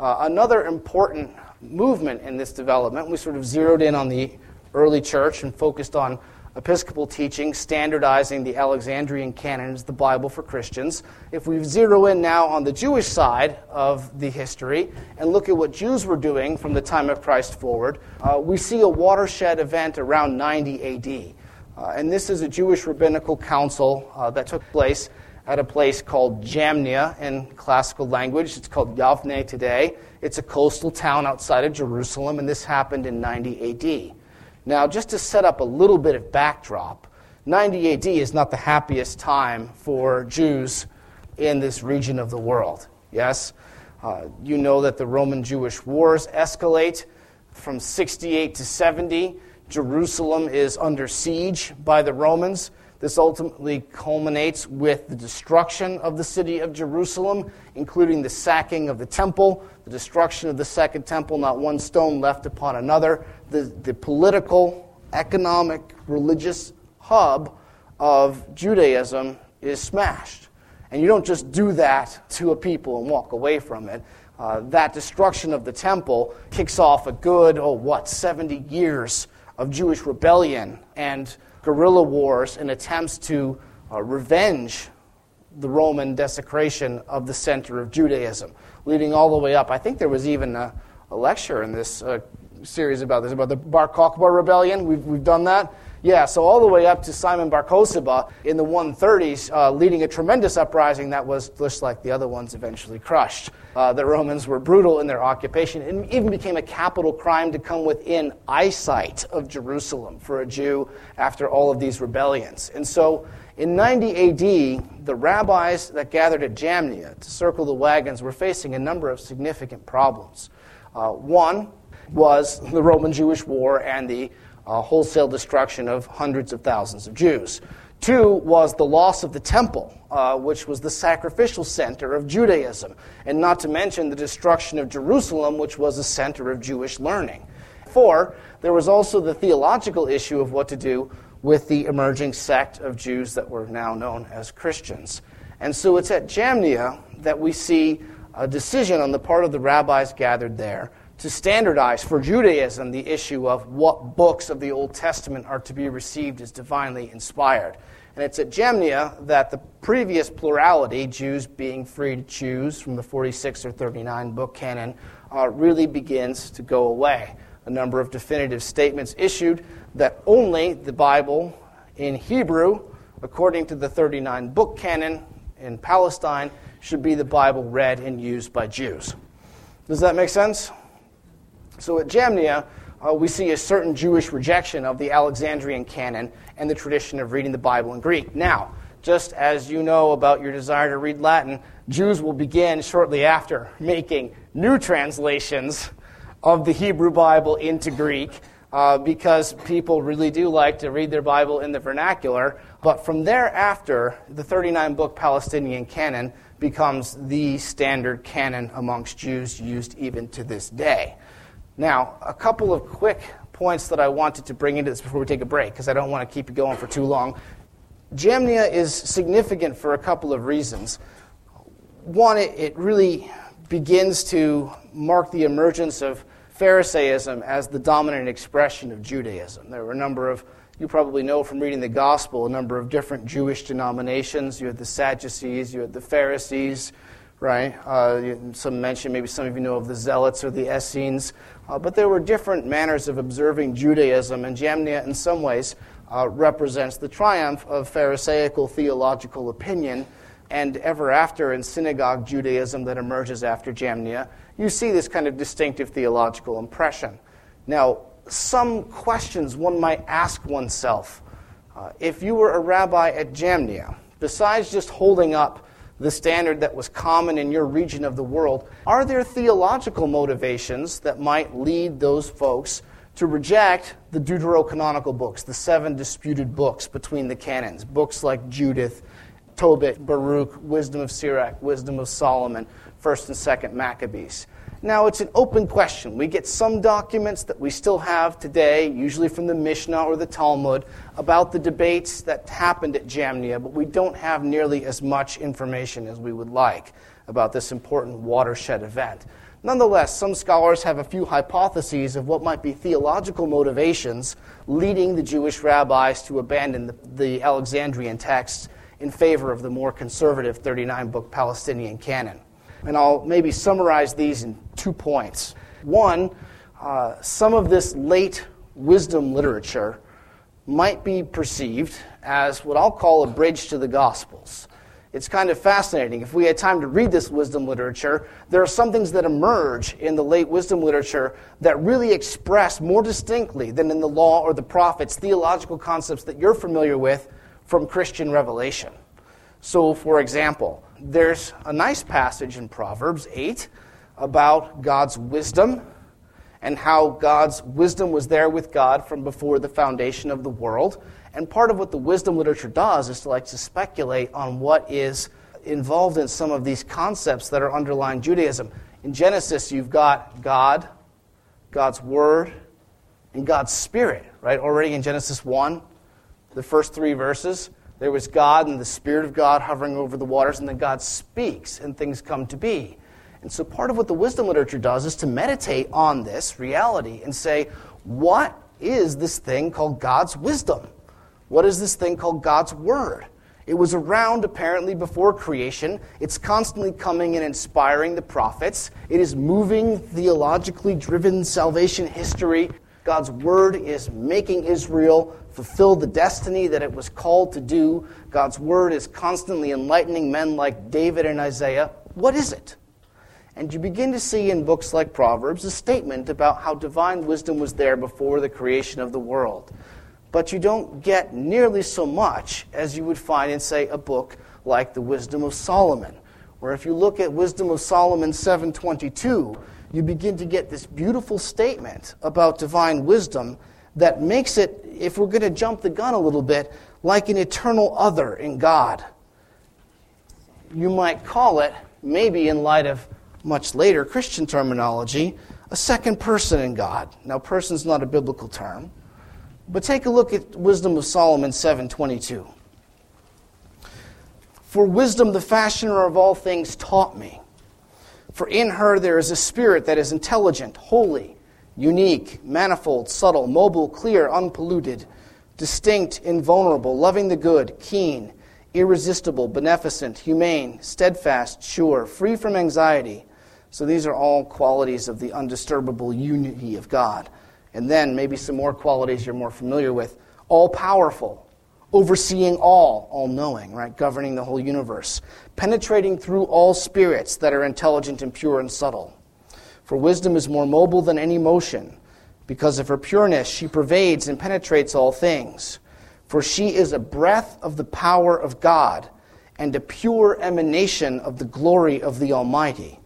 Another important movement in this development, we sort of zeroed in on the early church and focused on Episcopal teaching, standardizing the Alexandrian canon as the Bible for Christians. If we zero in now on the Jewish side of the history and look at what Jews were doing from the time of Christ forward, we see a watershed event around 90 AD. And this is a Jewish rabbinical council that took place at a place called Jamnia in classical language. It's called Yavne today. It's a coastal town outside of Jerusalem, and this happened in 90 AD. Now, just to set up a little bit of backdrop, 90 AD is not the happiest time for Jews in this region of the world, yes? You know that the Roman Jewish Wars escalate from 68 to 70. Jerusalem is under siege by the Romans. This ultimately culminates with the destruction of the city of Jerusalem, including the sacking of the temple, the destruction of the second temple, not one stone left upon another, the political, economic, religious hub of Judaism is smashed. And you don't just do that to a people and walk away from it. That destruction of the temple kicks off a good, 70 years of Jewish rebellion and guerrilla wars and attempts to revenge the Roman desecration of the center of Judaism, leading all the way up. I think there was even a lecture in this series about this, about the Bar Kokhba rebellion. We've done that. Yeah, so all the way up to Simon Bar Kokhba in the 130s, leading a tremendous uprising that was, just like the other ones, eventually crushed. The Romans were brutal in their occupation. It even became a capital crime to come within eyesight of Jerusalem for a Jew after all of these rebellions. And so in 90 AD, the rabbis that gathered at Jamnia to circle the wagons were facing a number of significant problems. One was the Roman Jewish War and the wholesale destruction of hundreds of thousands of Jews. Two was the loss of the temple, which was the sacrificial center of Judaism, and not to mention the destruction of Jerusalem, which was the center of Jewish learning. Four, there was also the theological issue of what to do with the emerging sect of Jews that were now known as Christians. And so it's at Jamnia that we see a decision on the part of the rabbis gathered there to standardize for Judaism the issue of what books of the Old Testament are to be received as divinely inspired. And it's at Jamnia that the previous plurality, Jews being free to choose from the 46 or 39 book canon, really begins to go away. A number of definitive statements issued that only the Bible in Hebrew, according to the 39 book canon in Palestine, should be the Bible read and used by Jews. Does that make sense? So at Jamnia, we see a certain Jewish rejection of the Alexandrian canon and the tradition of reading the Bible in Greek. Now, just as you know about your desire to read Latin, Jews will begin shortly after making new translations of the Hebrew Bible into Greek, because people really do like to read their Bible in the vernacular. But from thereafter, the 39-book Palestinian canon becomes the standard canon amongst Jews used even to this day. Now, a couple of quick points that I wanted to bring into this before we take a break, because I don't want to keep you going for too long. Jamnia is significant for a couple of reasons. One, it really begins to mark the emergence of Pharisaism as the dominant expression of Judaism. There were a number of, you probably know from reading the Gospel, a number of different Jewish denominations. You had the Sadducees, you had the Pharisees, right? Some mention, maybe some of you know of the Zealots or the Essenes. But there were different manners of observing Judaism, and Jamnia in some ways represents the triumph of Pharisaical theological opinion, and ever after in synagogue Judaism that emerges after Jamnia, you see this kind of distinctive theological impression. Now, some questions one might ask oneself. If you were a rabbi at Jamnia, besides just holding up the standard that was common in your region of the world, are there theological motivations that might lead those folks to reject the deuterocanonical books, the 7 disputed books between the canons, books like Judith, Tobit, Baruch, Wisdom of Sirach, Wisdom of Solomon, 1st and 2nd Maccabees. Now, it's an open question. We get some documents that we still have today, usually from the Mishnah or the Talmud, about the debates that happened at Jamnia, but we don't have nearly as much information as we would like about this important watershed event. Nonetheless, some scholars have a few hypotheses of what might be theological motivations leading the Jewish rabbis to abandon the Alexandrian texts in favor of the more conservative 39-book Palestinian canon. And I'll maybe summarize these in 2 points. One, some of this late wisdom literature might be perceived as what I'll call a bridge to the Gospels. It's kind of fascinating. If we had time to read this wisdom literature, there are some things that emerge in the late wisdom literature that really express more distinctly than in the law or the prophets theological concepts that you're familiar with from Christian revelation. So, for example, there's a nice passage in Proverbs 8 about God's wisdom and how God's wisdom was there with God from before the foundation of the world. And part of what the wisdom literature does is to like to speculate on what is involved in some of these concepts that are underlying Judaism. In Genesis, you've got God, God's Word, and God's Spirit, right? Already in Genesis 1, the first 3 verses. There was God and the Spirit of God hovering over the waters, and then God speaks, and things come to be. And so part of what the wisdom literature does is to meditate on this reality and say, what is this thing called God's wisdom? What is this thing called God's Word? It was around, apparently, before creation. It's constantly coming and inspiring the prophets. It is moving, theologically driven salvation history. God's Word is making Israel fulfill the destiny that it was called to do. God's Word is constantly enlightening men like David and Isaiah. What is it? And you begin to see in books like Proverbs a statement about how divine wisdom was there before the creation of the world. But you don't get nearly so much as you would find in, say, a book like the Wisdom of Solomon, where if you look at Wisdom of Solomon 7:22, you begin to get this beautiful statement about divine wisdom that makes it, if we're going to jump the gun a little bit, like an eternal other in God. You might call it, maybe in light of much later Christian terminology, a second person in God. Now, person's not a biblical term, but take a look at Wisdom of Solomon 7:22. For wisdom, the fashioner of all things, taught me. For in her there is a spirit that is intelligent, holy, unique, manifold, subtle, mobile, clear, unpolluted, distinct, invulnerable, loving the good, keen, irresistible, beneficent, humane, steadfast, sure, free from anxiety. So these are all qualities of the undisturbable unity of God. And then maybe some more qualities you're more familiar with. All-powerful, overseeing all-knowing, right? Governing the whole universe. Penetrating through all spirits that are intelligent and pure and subtle. For wisdom is more mobile than any motion. Because of her pureness, she pervades and penetrates all things. For she is a breath of the power of God and a pure emanation of the glory of the Almighty.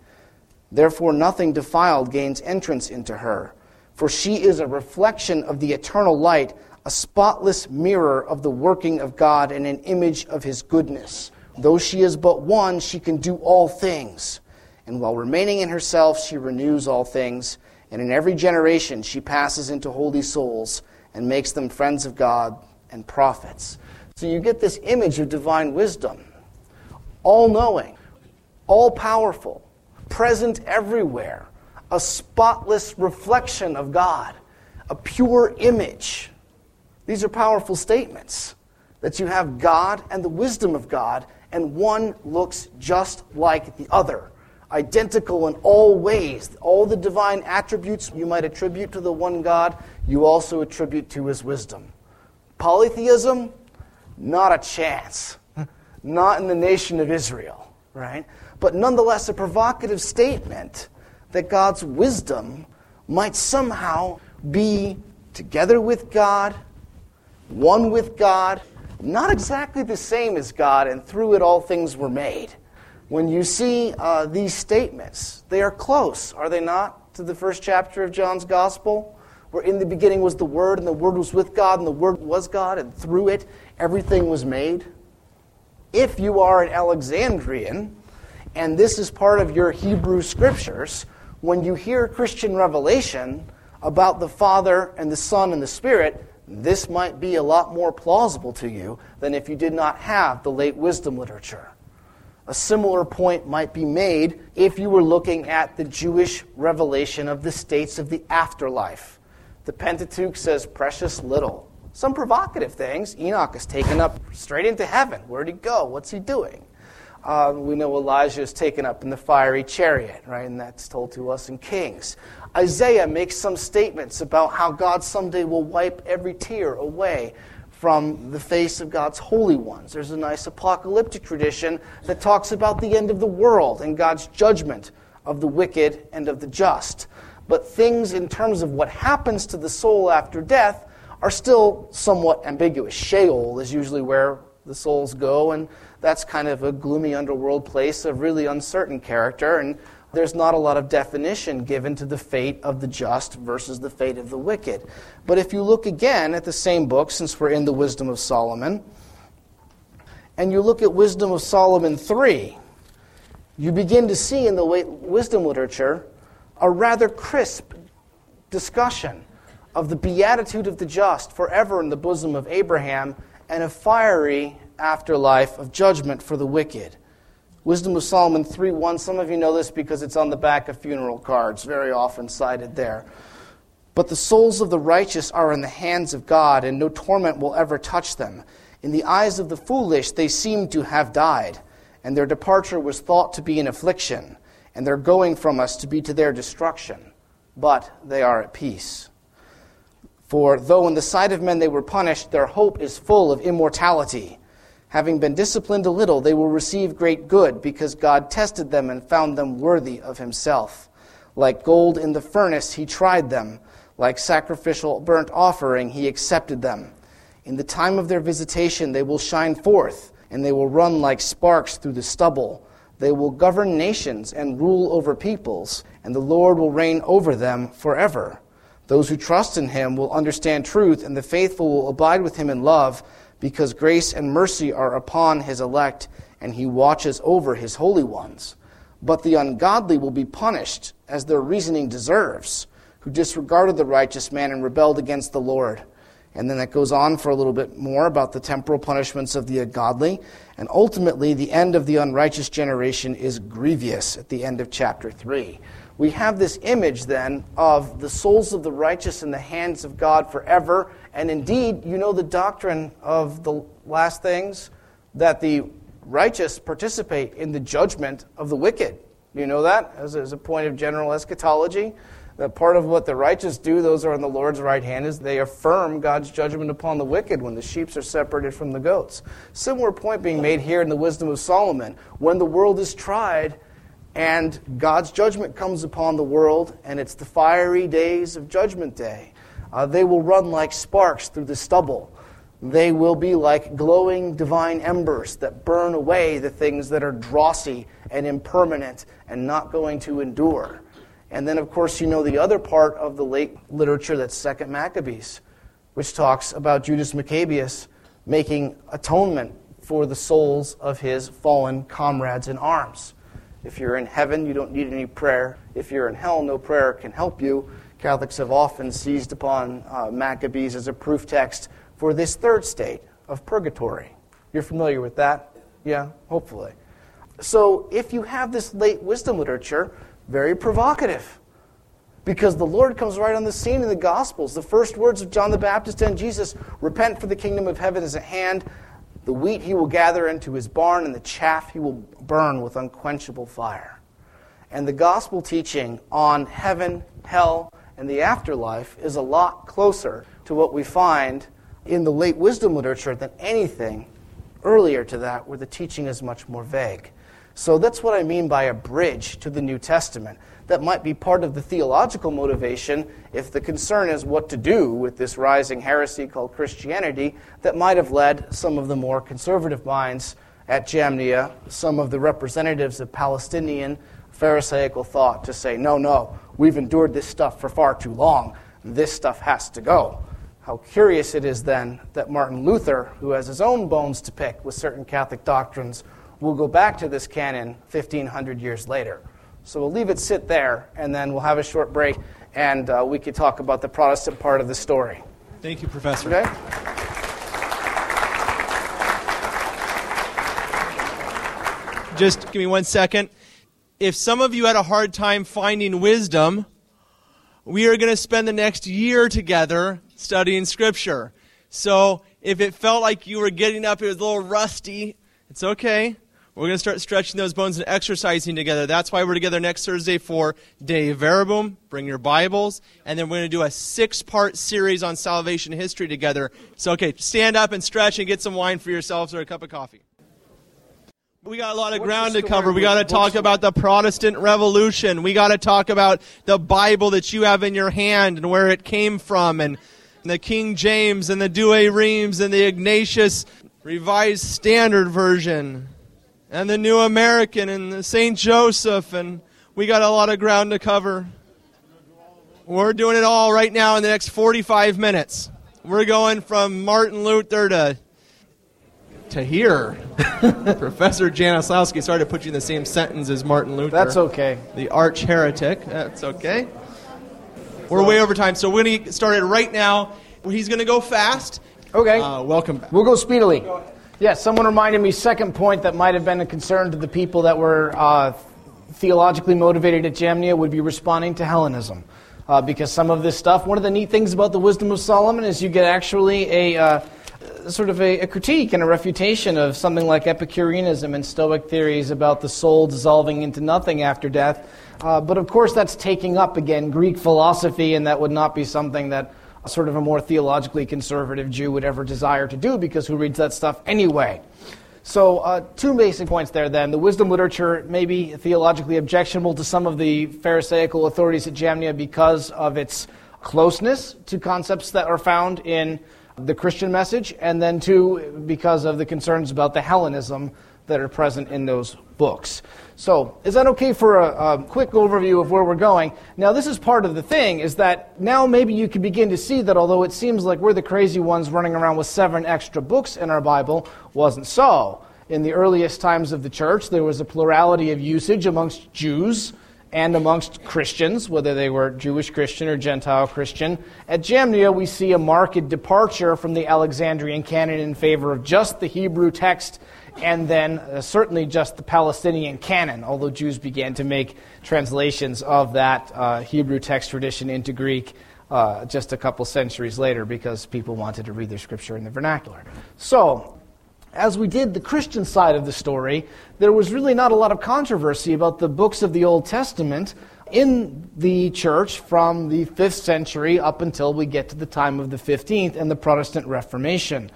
Therefore, nothing defiled gains entrance into her. for she is a reflection of the eternal light, a spotless mirror of the working of God and an image of his goodness. Though she is but one, she can do all things. And while remaining in herself, she renews all things. And in every generation, she passes into holy souls and makes them friends of God and prophets. So you get this image of divine wisdom, all-knowing, all-powerful, present everywhere, a spotless reflection of God, a pure image. These are powerful statements, that you have God and the wisdom of God, and one looks just like the other, identical in all ways. All the divine attributes you might attribute to the one God, you also attribute to his wisdom. Polytheism, not a chance. Not in the nation of Israel, right? But nonetheless, a provocative statement that God's wisdom might somehow be together with God, one with God, not exactly the same as God, and through it all things were made. When you see these statements, they are close, are they not, to the first chapter of John's Gospel, where in the beginning was the Word, and the Word was with God, and the Word was God, and through it everything was made? If you are an Alexandrian, and this is part of your Hebrew scriptures, when you hear Christian revelation about the Father and the Son and the Spirit, this might be a lot more plausible to you than if you did not have the late wisdom literature. A similar point might be made if you were looking at the Jewish revelation of the states of the afterlife. The Pentateuch says precious little. Some provocative things. Enoch is taken up straight into heaven. Where'd he go? What's he doing? We know Elijah is taken up in the fiery chariot, right? And that's told to us in Kings. Isaiah makes some statements about how God someday will wipe every tear away from the face of God's holy ones. There's a nice apocalyptic tradition that talks about the end of the world and God's judgment of the wicked and of the just. But things in terms of what happens to the soul after death are still somewhat ambiguous. Sheol is usually where the souls go, and that's kind of a gloomy underworld place of really uncertain character, and there's not a lot of definition given to the fate of the just versus the fate of the wicked. But if you look again at the same book, since we're in the Wisdom of Solomon, and you look at Wisdom of Solomon 3, you begin to see in the wisdom literature a rather crisp discussion of the beatitude of the just forever in the bosom of Abraham, and a fiery afterlife of judgment for the wicked. Wisdom of Solomon 3:1, some of you know this because it's on the back of funeral cards, very often cited there. But the souls of the righteous are in the hands of God, and no torment will ever touch them. In the eyes of the foolish they seem to have died, and their departure was thought to be an affliction, and their going from us to be to their destruction. But they are at peace. For though in the sight of men they were punished, their hope is full of immortality. Having been disciplined a little, they will receive great good, because God tested them and found them worthy of himself. Like gold in the furnace, he tried them. Like sacrificial burnt offering, he accepted them. In the time of their visitation, they will shine forth, and they will run like sparks through the stubble. They will govern nations and rule over peoples, and the Lord will reign over them forever. Those who trust in him will understand truth, and the faithful will abide with him in love, because grace and mercy are upon his elect, and he watches over his holy ones. But the ungodly will be punished, as their reasoning deserves, who disregarded the righteous man and rebelled against the Lord. And then that goes on for a little bit more about the temporal punishments of the ungodly. And ultimately, the end of the unrighteous generation is grievous at the end of chapter 3. We have this image, then, of the souls of the righteous in the hands of God forever. And indeed, you know the doctrine of the last things, that the righteous participate in the judgment of the wicked. You know that as a point of general eschatology, that part of what the righteous do, those who are on the Lord's right hand, is they affirm God's judgment upon the wicked when the sheep are separated from the goats. Similar point being made here in the Wisdom of Solomon. When the world is tried, and God's judgment comes upon the world, and it's the fiery days of Judgment Day. They will run like sparks through the stubble. They will be like glowing divine embers that burn away the things that are drossy and impermanent and not going to endure. And then, of course, you know the other part of the late literature, that's 2 Maccabees, which talks about Judas Maccabeus making atonement for the souls of his fallen comrades in arms. If you're in heaven, you don't need any prayer. If you're in hell, no prayer can help you. Catholics have often seized upon Maccabees as a proof text for this third state of purgatory. You're familiar with that? Yeah, hopefully. So if you have this late wisdom literature, very provocative, because the Lord comes right on the scene in the Gospels. The first words of John the Baptist and Jesus, "Repent, for the kingdom of heaven is at hand. The wheat he will gather into his barn, and the chaff he will burn with unquenchable fire." And the gospel teaching on heaven, hell, and the afterlife is a lot closer to what we find in the late wisdom literature than anything earlier to that, where the teaching is much more vague. So that's what I mean by a bridge to the New Testament. That might be part of the theological motivation. If the concern is what to do with this rising heresy called Christianity, that might have led some of the more conservative minds at Jamnia, some of the representatives of Palestinian Pharisaical thought, to say, no, we've endured this stuff for far too long. This stuff has to go. How curious it is then that Martin Luther, who has his own bones to pick with certain Catholic doctrines, we'll go back to this canon 1,500 years later. So we'll leave it sit there, and then we'll have a short break, and we could talk about the Protestant part of the story. Thank you, Professor. Okay? Just give me 1 second. If some of you had a hard time finding wisdom, we are going to spend the next year together studying Scripture. So if it felt like you were getting up, it was a little rusty, it's okay. We're going to start stretching those bones and exercising together. That's why we're together next Thursday for Dei Verbum. Bring your Bibles. And then we're going to do a 6-part series on salvation history together. So, okay, stand up and stretch and get some wine for yourselves or a cup of coffee. We got a lot of ground to cover. We got to talk about the Protestant Revolution. We got to talk about the Bible that you have in your hand and where it came from, and the King James and the Douay Reams and the Ignatius Revised Standard Version, and the New American, and the St. Joseph, and we got a lot of ground to cover. We're doing it all right now in the next 45 minutes. We're going from Martin Luther to here. Professor Janoslawski, sorry to put you in the same sentence as Martin Luther. That's okay. The arch heretic. That's okay. We're way over time, so we're going to get started right now. He's going to go fast. Okay. Welcome back. We'll go speedily. Go ahead. Yeah, someone reminded me, second point that might have been a concern to the people that were theologically motivated at Jamnia would be responding to Hellenism. Because some of this stuff, one of the neat things about the Wisdom of Solomon is you get actually a critique and a refutation of something like Epicureanism and Stoic theories about the soul dissolving into nothing after death. But of course that's taking up, again, Greek philosophy, and that would not be something that sort of a more theologically conservative Jew would ever desire to do, because who reads that stuff anyway? So 2 basic points there then. The wisdom literature may be theologically objectionable to some of the Pharisaical authorities at Jamnia because of its closeness to concepts that are found in the Christian message, and then 2, because of the concerns about the Hellenism that are present in those books. So, is that okay for a quick overview of where we're going? Now, this is part of the thing, is that now maybe you can begin to see that although it seems like we're the crazy ones running around with 7 extra books in our Bible, wasn't so. In the earliest times of the church, there was a plurality of usage amongst Jews and amongst Christians, whether they were Jewish Christian or Gentile Christian. At Jamnia, we see a marked departure from the Alexandrian canon in favor of just the Hebrew text, and then certainly just the Palestinian canon, although Jews began to make translations of that Hebrew text tradition into Greek just a couple centuries later, because people wanted to read their scripture in the vernacular. So, as we did the Christian side of the story, there was really not a lot of controversy about the books of the Old Testament in the church from the 5th century up until we get to the time of the 15th and the Protestant Reformation.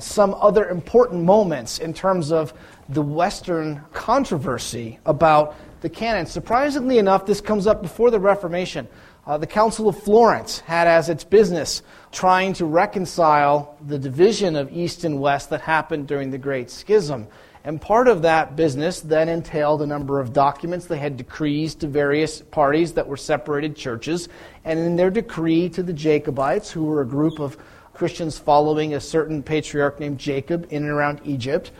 Some other important moments in terms of the Western controversy about the canon. Surprisingly enough, this comes up before the Reformation. The Council of Florence had as its business trying to reconcile the division of East and West that happened during the Great Schism. And part of that business then entailed a number of documents. They had decrees to various parties that were separated churches. And in their decree to the Jacobites, who were a group of Christians following a certain patriarch named Jacob in and around Egypt,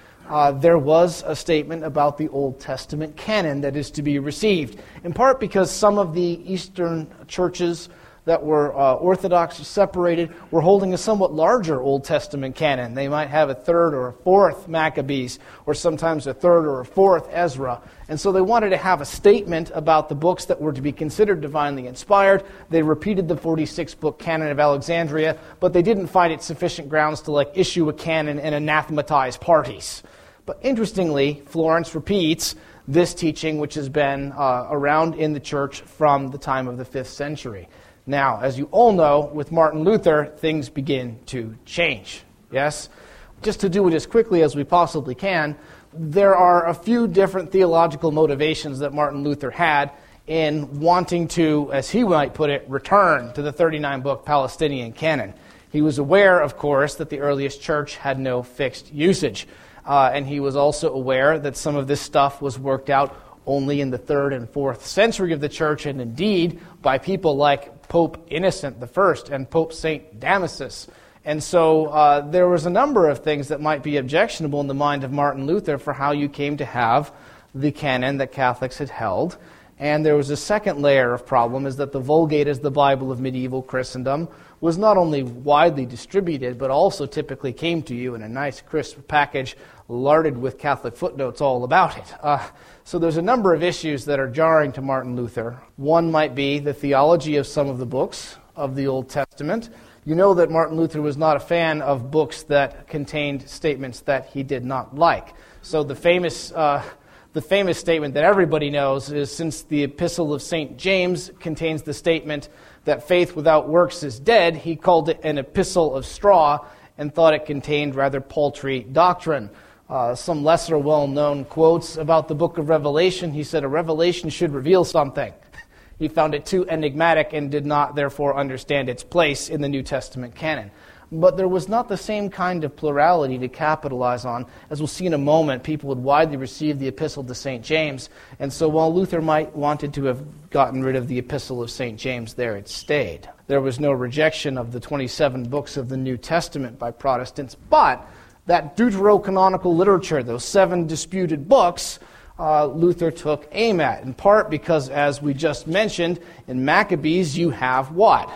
there was a statement about the Old Testament canon that is to be received, in part because some of the Eastern churches that were Orthodox separated were holding a somewhat larger Old Testament canon. They might have a third or a fourth Maccabees, or sometimes a third or a fourth Ezra. And so they wanted to have a statement about the books that were to be considered divinely inspired. They repeated the 46-book canon of Alexandria, but they didn't find it sufficient grounds to issue a canon and anathematize parties. But interestingly, Florence repeats this teaching, which has been around in the church from the time of the 5th century. Now, as you all know, with Martin Luther, things begin to change, yes? Just to do it as quickly as we possibly can, there are a few different theological motivations that Martin Luther had in wanting to, as he might put it, return to the 39-book Palestinian canon. He was aware, of course, that the earliest church had no fixed usage, and he was also aware that some of this stuff was worked out only in the 3rd and 4th century of the church, and indeed by people like Pope Innocent I and Pope St. Damasus. And so there was a number of things that might be objectionable in the mind of Martin Luther for how you came to have the canon that Catholics had held. And there was a second layer of problem, is that the Vulgate, as the Bible of medieval Christendom, was not only widely distributed, but also typically came to you in a nice crisp package larded with Catholic footnotes all about it. So there's a number of issues that are jarring to Martin Luther. One might be the theology of some of the books of the Old Testament. You know that Martin Luther was not a fan of books that contained statements that he did not like. So the famous statement that everybody knows is, since the Epistle of St. James contains the statement that faith without works is dead, he called it an epistle of straw and thought it contained rather paltry doctrine. Some lesser well-known quotes about the book of Revelation, he said a revelation should reveal something. He found it too enigmatic and did not therefore understand its place in the New Testament canon. But there was not the same kind of plurality to capitalize on. As we'll see in a moment, people would widely receive the Epistle to St. James. And so while Luther might wanted to have gotten rid of the Epistle of St. James, there it stayed. There was no rejection of the 27 books of the New Testament by Protestants. But that deuterocanonical literature, those 7 disputed books, Luther took aim at, in part because, as we just mentioned, in Maccabees you have what?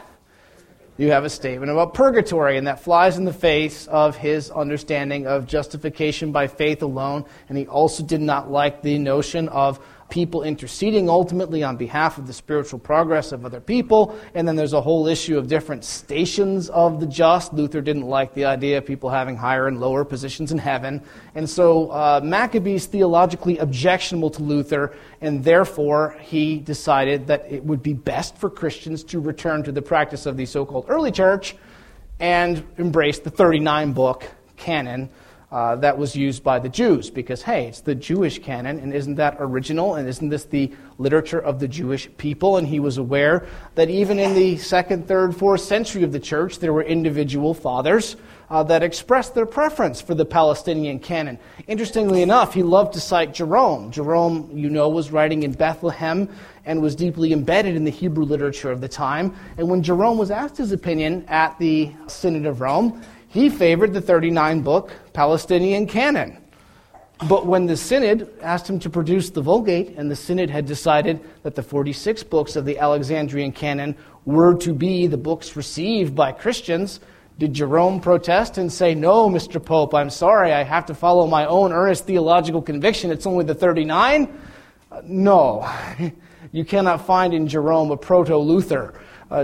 You have a statement about purgatory, and that flies in the face of his understanding of justification by faith alone, and he also did not like the notion of people interceding ultimately on behalf of the spiritual progress of other people, and then there's a whole issue of different stations of the just. Luther didn't like the idea of people having higher and lower positions in heaven, and so Maccabees theologically objectionable to Luther, and therefore he decided that it would be best for Christians to return to the practice of the so-called early church and embrace the 39-book canon that was used by the Jews, because, hey, it's the Jewish canon, and isn't that original, and isn't this the literature of the Jewish people? And he was aware that even in the 2nd, 3rd, 4th century of the church, there were individual fathers that expressed their preference for the Palestinian canon. Interestingly enough, he loved to cite Jerome. Jerome, you know, was writing in Bethlehem and was deeply embedded in the Hebrew literature of the time. And when Jerome was asked his opinion at the Synod of Rome, he favored the 39-book Palestinian canon. But when the Synod asked him to produce the Vulgate, and the Synod had decided that the 46 books of the Alexandrian canon were to be the books received by Christians, did Jerome protest and say, "No, Mr. Pope, I'm sorry, I have to follow my own earnest theological conviction, it's only the 39? No, you cannot find in Jerome a proto-Luther.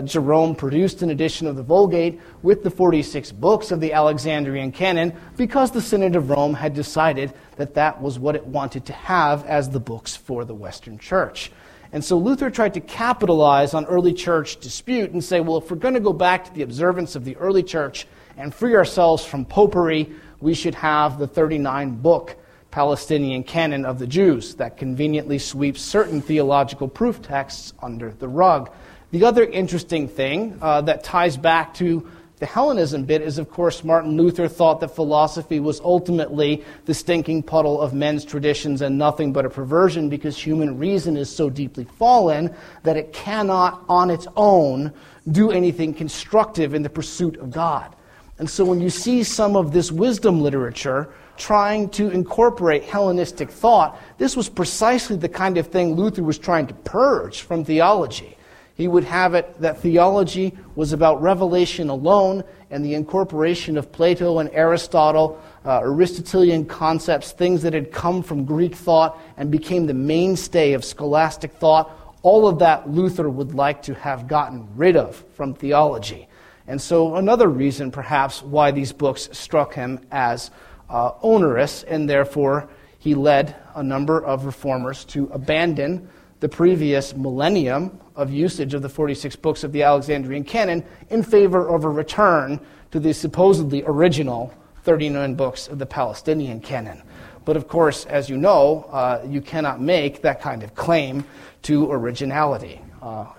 Jerome produced an edition of the Vulgate with the 46 books of the Alexandrian canon because the Synod of Rome had decided that that was what it wanted to have as the books for the Western Church. And so Luther tried to capitalize on early church dispute and say, well, if we're going to go back to the observance of the early church and free ourselves from popery, we should have the 39-book Palestinian canon of the Jews that conveniently sweeps certain theological proof texts under the rug. The other interesting thing that ties back to The Hellenism bit is, of course, Martin Luther thought that philosophy was ultimately the stinking puddle of men's traditions and nothing but a perversion because human reason is so deeply fallen that it cannot on its own do anything constructive in the pursuit of God. And so when you see some of this wisdom literature trying to incorporate Hellenistic thought, this was precisely the kind of thing Luther was trying to purge from theology. He would have it that theology was about revelation alone and the incorporation of Plato and Aristotle, Aristotelian concepts, things that had come from Greek thought and became the mainstay of scholastic thought. All of that Luther would like to have gotten rid of from theology. And so another reason, perhaps, why these books struck him as onerous, and therefore he led a number of reformers to abandon the previous millennium of usage of the 46 books of the Alexandrian canon in favor of a return to the supposedly original 39 books of the Palestinian canon. But of course, as you know, you cannot make that kind of claim to originality.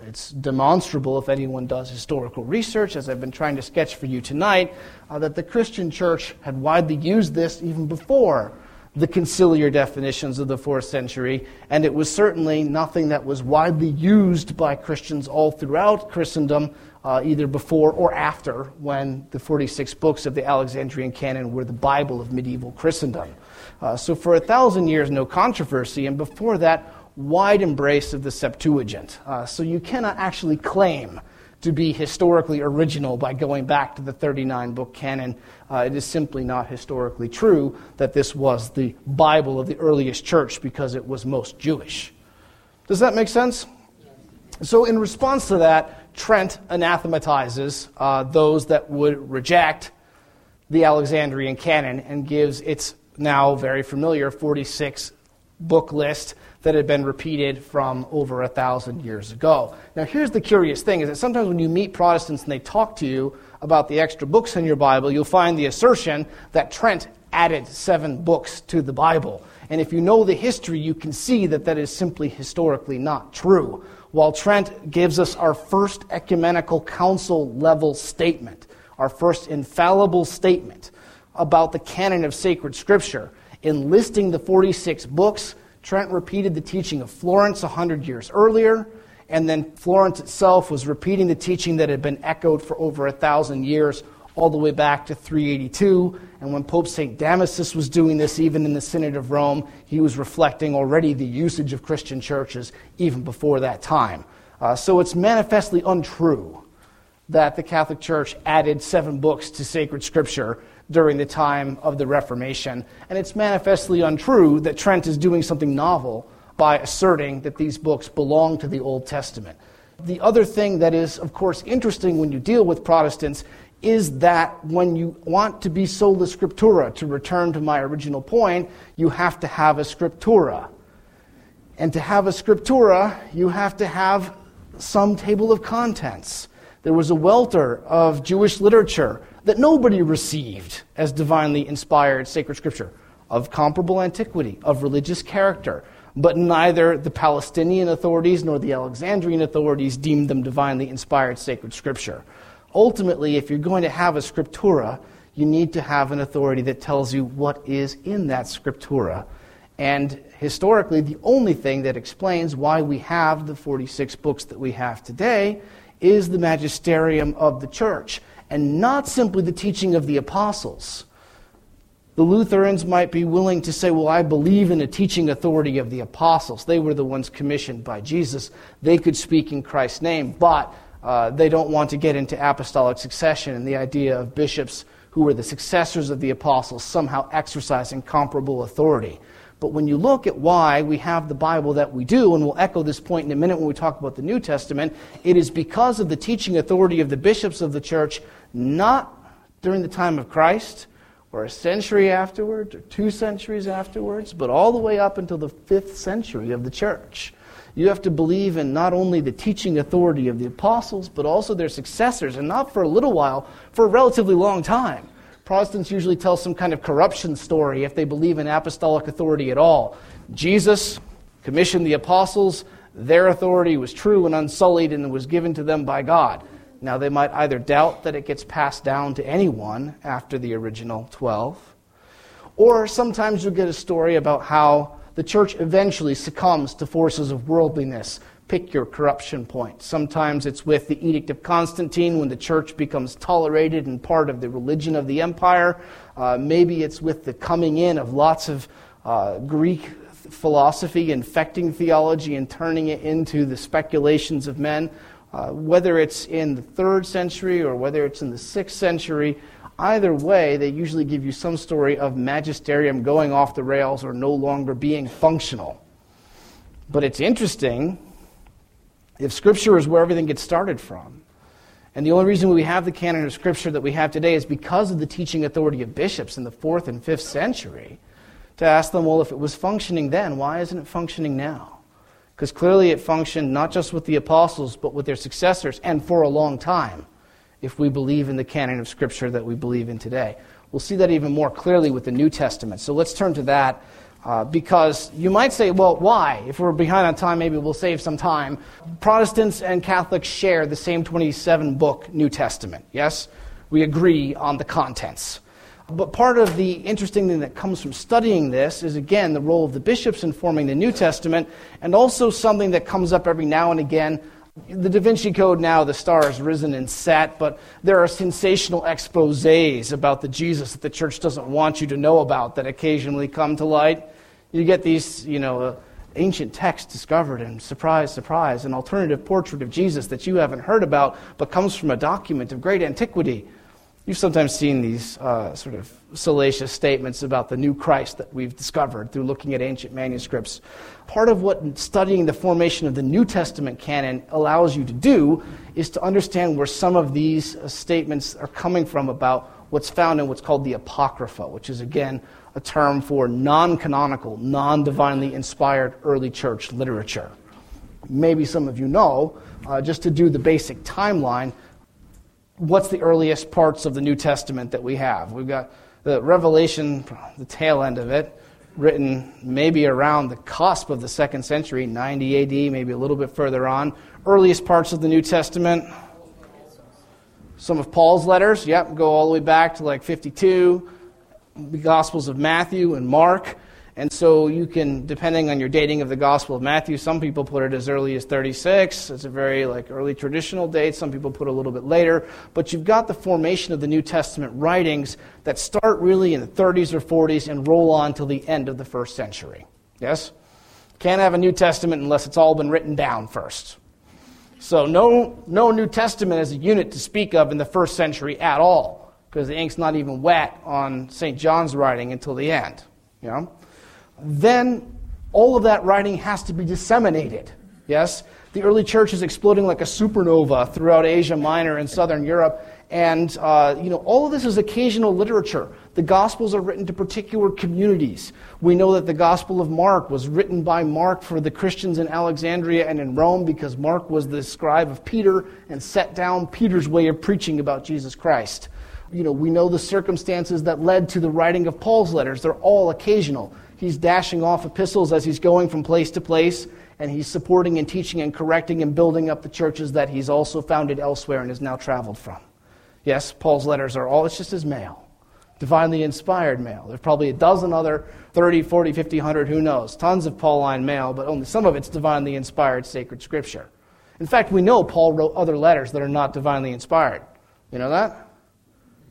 It's demonstrable, if anyone does historical research, as I've been trying to sketch for you tonight, that the Christian church had widely used this even before the conciliar definitions of the 4th century, and it was certainly nothing that was widely used by Christians all throughout Christendom, either before or after, when the 46 books of the Alexandrian canon were the Bible of medieval Christendom. So for 1,000 years, no controversy, and before that, wide embrace of the Septuagint. So you cannot actually claim to be historically original by going back to the 39-book canon. It is simply not historically true that this was the Bible of the earliest church because it was most Jewish. Does that make sense? So in response to that, Trent anathematizes those that would reject the Alexandrian canon and gives its now very familiar 46 book list that had been repeated from over 1,000 years ago. Now, here's the curious thing, is that sometimes when you meet Protestants and they talk to you about the extra books in your Bible, you'll find the assertion that Trent added 7 books to the Bible. And if you know the history, you can see that that is simply historically not true. While Trent gives us our first ecumenical council level statement, our first infallible statement about the canon of sacred scripture, in listing the 46 books, Trent repeated the teaching of Florence 100 years earlier, and then Florence itself was repeating the teaching that had been echoed for over 1,000 years, all the way back to 382. And when Pope St. Damasus was doing this, even in the Synod of Rome, he was reflecting already the usage of Christian churches even before that time. So it's manifestly untrue that the Catholic Church added 7 books to sacred scripture during the time of the Reformation. And it's manifestly untrue that Trent is doing something novel by asserting that these books belong to the Old Testament. The other thing that is, of course, interesting when you deal with Protestants is that when you want to be sola scriptura, to return to my original point, you have to have a scriptura. And to have a scriptura, you have to have some table of contents. There was a welter of Jewish literature that nobody received as divinely inspired sacred scripture, of comparable antiquity, of religious character, but neither the Palestinian authorities nor the Alexandrian authorities deemed them divinely inspired sacred scripture. Ultimately, if you're going to have a scriptura, you need to have an authority that tells you what is in that scriptura. And historically, the only thing that explains why we have the 46 books that we have today is the magisterium of the church, and not simply the teaching of the apostles. The Lutherans might be willing to say, well, I believe in a teaching authority of the apostles. They were the ones commissioned by Jesus. They could speak in Christ's name, but they don't want to get into apostolic succession and the idea of bishops who were the successors of the apostles somehow exercising comparable authority. But when you look at why we have the Bible that we do, and we'll echo this point in a minute when we talk about the New Testament, it is because of the teaching authority of the bishops of the church, not during the time of Christ, or a century afterwards, or 2 centuries afterwards, but all the way up until the 5th century of the church. You have to believe in not only the teaching authority of the apostles, but also their successors, and not for a little while, for a relatively long time. Protestants usually tell some kind of corruption story if they believe in apostolic authority at all. Jesus commissioned the apostles. Their authority was true and unsullied and was given to them by God. Now, they might either doubt that it gets passed down to anyone after the original 12, or sometimes you'll get a story about how the church eventually succumbs to forces of worldliness. Pick your corruption point. Sometimes it's with the Edict of Constantine when the church becomes tolerated and part of the religion of the empire. Maybe it's with the coming in of lots of Greek philosophy, infecting theology and turning it into the speculations of men. Whether it's in the 3rd century or whether it's in the 6th century, either way, they usually give you some story of magisterium going off the rails or no longer being functional. But it's interesting if Scripture is where everything gets started from. And the only reason we have the canon of Scripture that we have today is because of the teaching authority of bishops in the 4th and 5th century, to ask them, well, if it was functioning then, why isn't it functioning now? Because clearly it functioned not just with the apostles, but with their successors, and for a long time, if we believe in the canon of Scripture that we believe in today. We'll see that even more clearly with the New Testament. So let's turn to that, because you might say, well, why? If we're behind on time, maybe we'll save some time. Protestants and Catholics share the same 27-book New Testament, yes? We agree on the contents. But part of the interesting thing that comes from studying this is, again, the role of the bishops in forming the New Testament, and also something that comes up every now and again. The Da Vinci Code now, the star has risen and set, but there are sensational exposés about the Jesus that the church doesn't want you to know about that occasionally come to light. You get these, ancient text discovered, and surprise, surprise, an alternative portrait of Jesus that you haven't heard about, but comes from a document of great antiquity. You've sometimes seen these sort of salacious statements about the new Christ that we've discovered through looking at ancient manuscripts. Part of what studying the formation of the New Testament canon allows you to do is to understand where some of these statements are coming from about what's found in what's called the Apocrypha, which is, again, a term for non-canonical, non-divinely inspired early church literature. Maybe some of you know, just to do the basic timeline, what's the earliest parts of the New Testament that we have? We've got the Revelation, the tail end of it, written maybe around the cusp of the 2nd century, 90 AD, maybe a little bit further on. Earliest parts of the New Testament, some of Paul's letters, go all the way back to like 52, the Gospels of Matthew and Mark. And so you can, depending on your dating of the Gospel of Matthew, some people put it as early as 36. It's a very early traditional date. Some people put it a little bit later. But you've got the formation of the New Testament writings that start really in the 30s or 40s and roll on till the end of the 1st century. Yes? Can't have a New Testament unless it's all been written down first. So no New Testament as a unit to speak of in the 1st century at all, because the ink's not even wet on St. John's writing until the end. You know? Then all of that writing has to be disseminated, yes? The early church is exploding like a supernova throughout Asia Minor and Southern Europe, and all of this is occasional literature. The Gospels are written to particular communities. We know that the Gospel of Mark was written by Mark for the Christians in Alexandria and in Rome because Mark was the scribe of Peter and set down Peter's way of preaching about Jesus Christ. We know the circumstances that led to the writing of Paul's letters. They're all occasional. He's dashing off epistles as he's going from place to place, and he's supporting and teaching and correcting and building up the churches that he's also founded elsewhere and has now traveled from. Yes, Paul's letters are all, it's just his mail, divinely inspired mail. There's probably a dozen other, 30, 40, 50, 100, who knows, tons of Pauline mail, but only some of it's divinely inspired sacred Scripture. In fact, we know Paul wrote other letters that are not divinely inspired. You know that?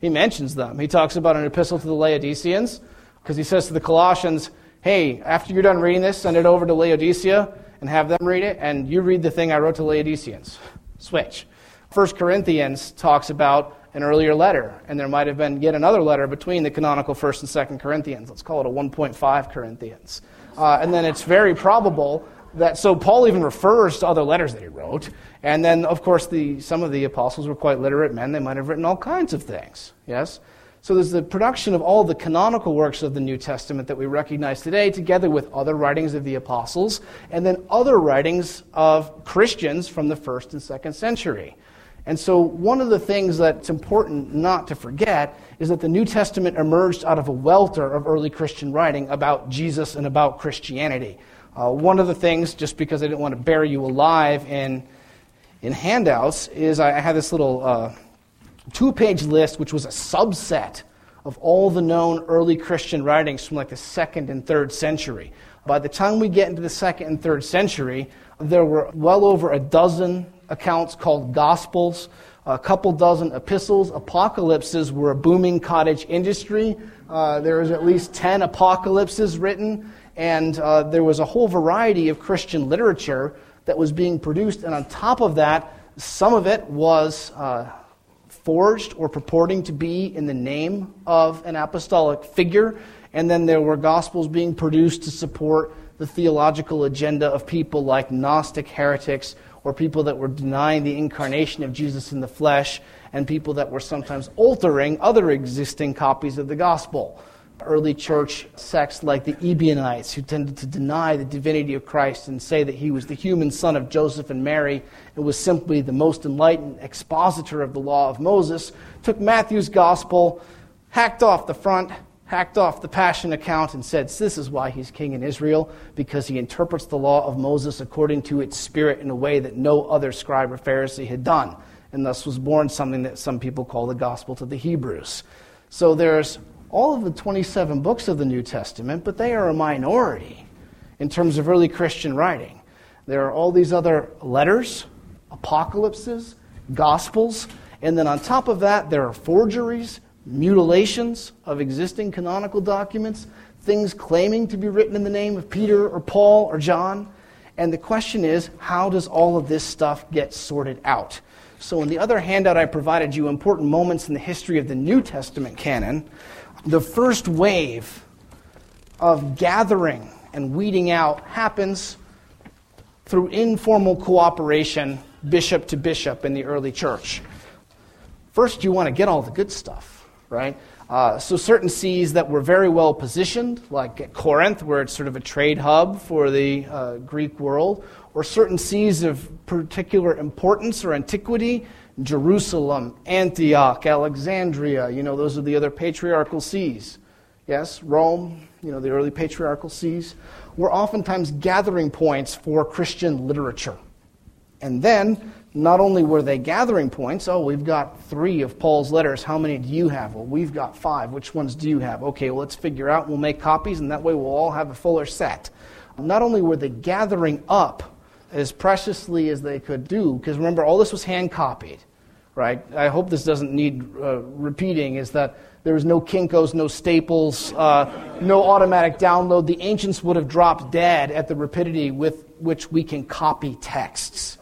He mentions them. He talks about an epistle to the Laodiceans, because he says to the Colossians, hey, after you're done reading this, send it over to Laodicea and have them read it, and you read the thing I wrote to Laodiceans. Switch. 1 Corinthians talks about an earlier letter, and there might have been yet another letter between the canonical 1st and 2nd Corinthians. Let's call it a 1.5 Corinthians. And then it's very probable that, so Paul even refers to other letters that he wrote, and then, of course, some of the apostles were quite literate men. They might have written all kinds of things, yes? So there's the production of all the canonical works of the New Testament that we recognize today, together with other writings of the apostles, and then other writings of Christians from the 1st and 2nd century. And so one of the things that's important not to forget is that the New Testament emerged out of a welter of early Christian writing about Jesus and about Christianity. One of the things, just because I didn't want to bury you alive in in handouts is I had this little two-page list, which was a subset of all the known early Christian writings from like the 2nd and 3rd century. By the time we get into the 2nd and 3rd century, there were well over a dozen accounts called Gospels, a couple dozen epistles. Apocalypses were a booming cottage industry. There was at least 10 apocalypses written, and there was a whole variety of Christian literature that was being produced, and on top of that, some of it was forged or purporting to be in the name of an apostolic figure, and then there were Gospels being produced to support the theological agenda of people like Gnostic heretics, or people that were denying the incarnation of Jesus in the flesh, and people that were sometimes altering other existing copies of the gospel. Early church sects like the Ebionites, who tended to deny the divinity of Christ and say that he was the human son of Joseph and Mary and was simply the most enlightened expositor of the law of Moses, took Matthew's gospel, hacked off the front, hacked off the Passion account, and said, this is why he's king in Israel, because he interprets the law of Moses according to its spirit in a way that no other scribe or Pharisee had done. And thus was born something that some people call the Gospel to the Hebrews. So there's all of the 27 books of the New Testament, but they are a minority in terms of early Christian writing. There are all these other letters, apocalypses, gospels, and then on top of that, there are forgeries, mutilations of existing canonical documents, things claiming to be written in the name of Peter or Paul or John. And the question is, how does all of this stuff get sorted out? So in the other handout I provided you, important moments in the history of the New Testament canon, the first wave of gathering and weeding out happens through informal cooperation, bishop to bishop in the early church. First, you want to get all the good stuff, right? So certain sees that were very well positioned, like at Corinth, where it's sort of a trade hub for the Greek world, or certain sees of particular importance or antiquity, Jerusalem, Antioch, Alexandria, those are the other patriarchal sees. Yes, Rome, the early patriarchal sees, were oftentimes gathering points for Christian literature. And then, not only were they gathering points, we've got 3 of Paul's letters, how many do you have? Well, we've got 5, which ones do you have? Okay, well, let's figure out, we'll make copies, and that way we'll all have a fuller set. Not only were they gathering up as preciously as they could do, because remember, all this was hand-copied, right? I hope this doesn't need repeating, is that there was no Kinko's, no Staples, no automatic download. The ancients would have dropped dead at the rapidity with which we can copy texts.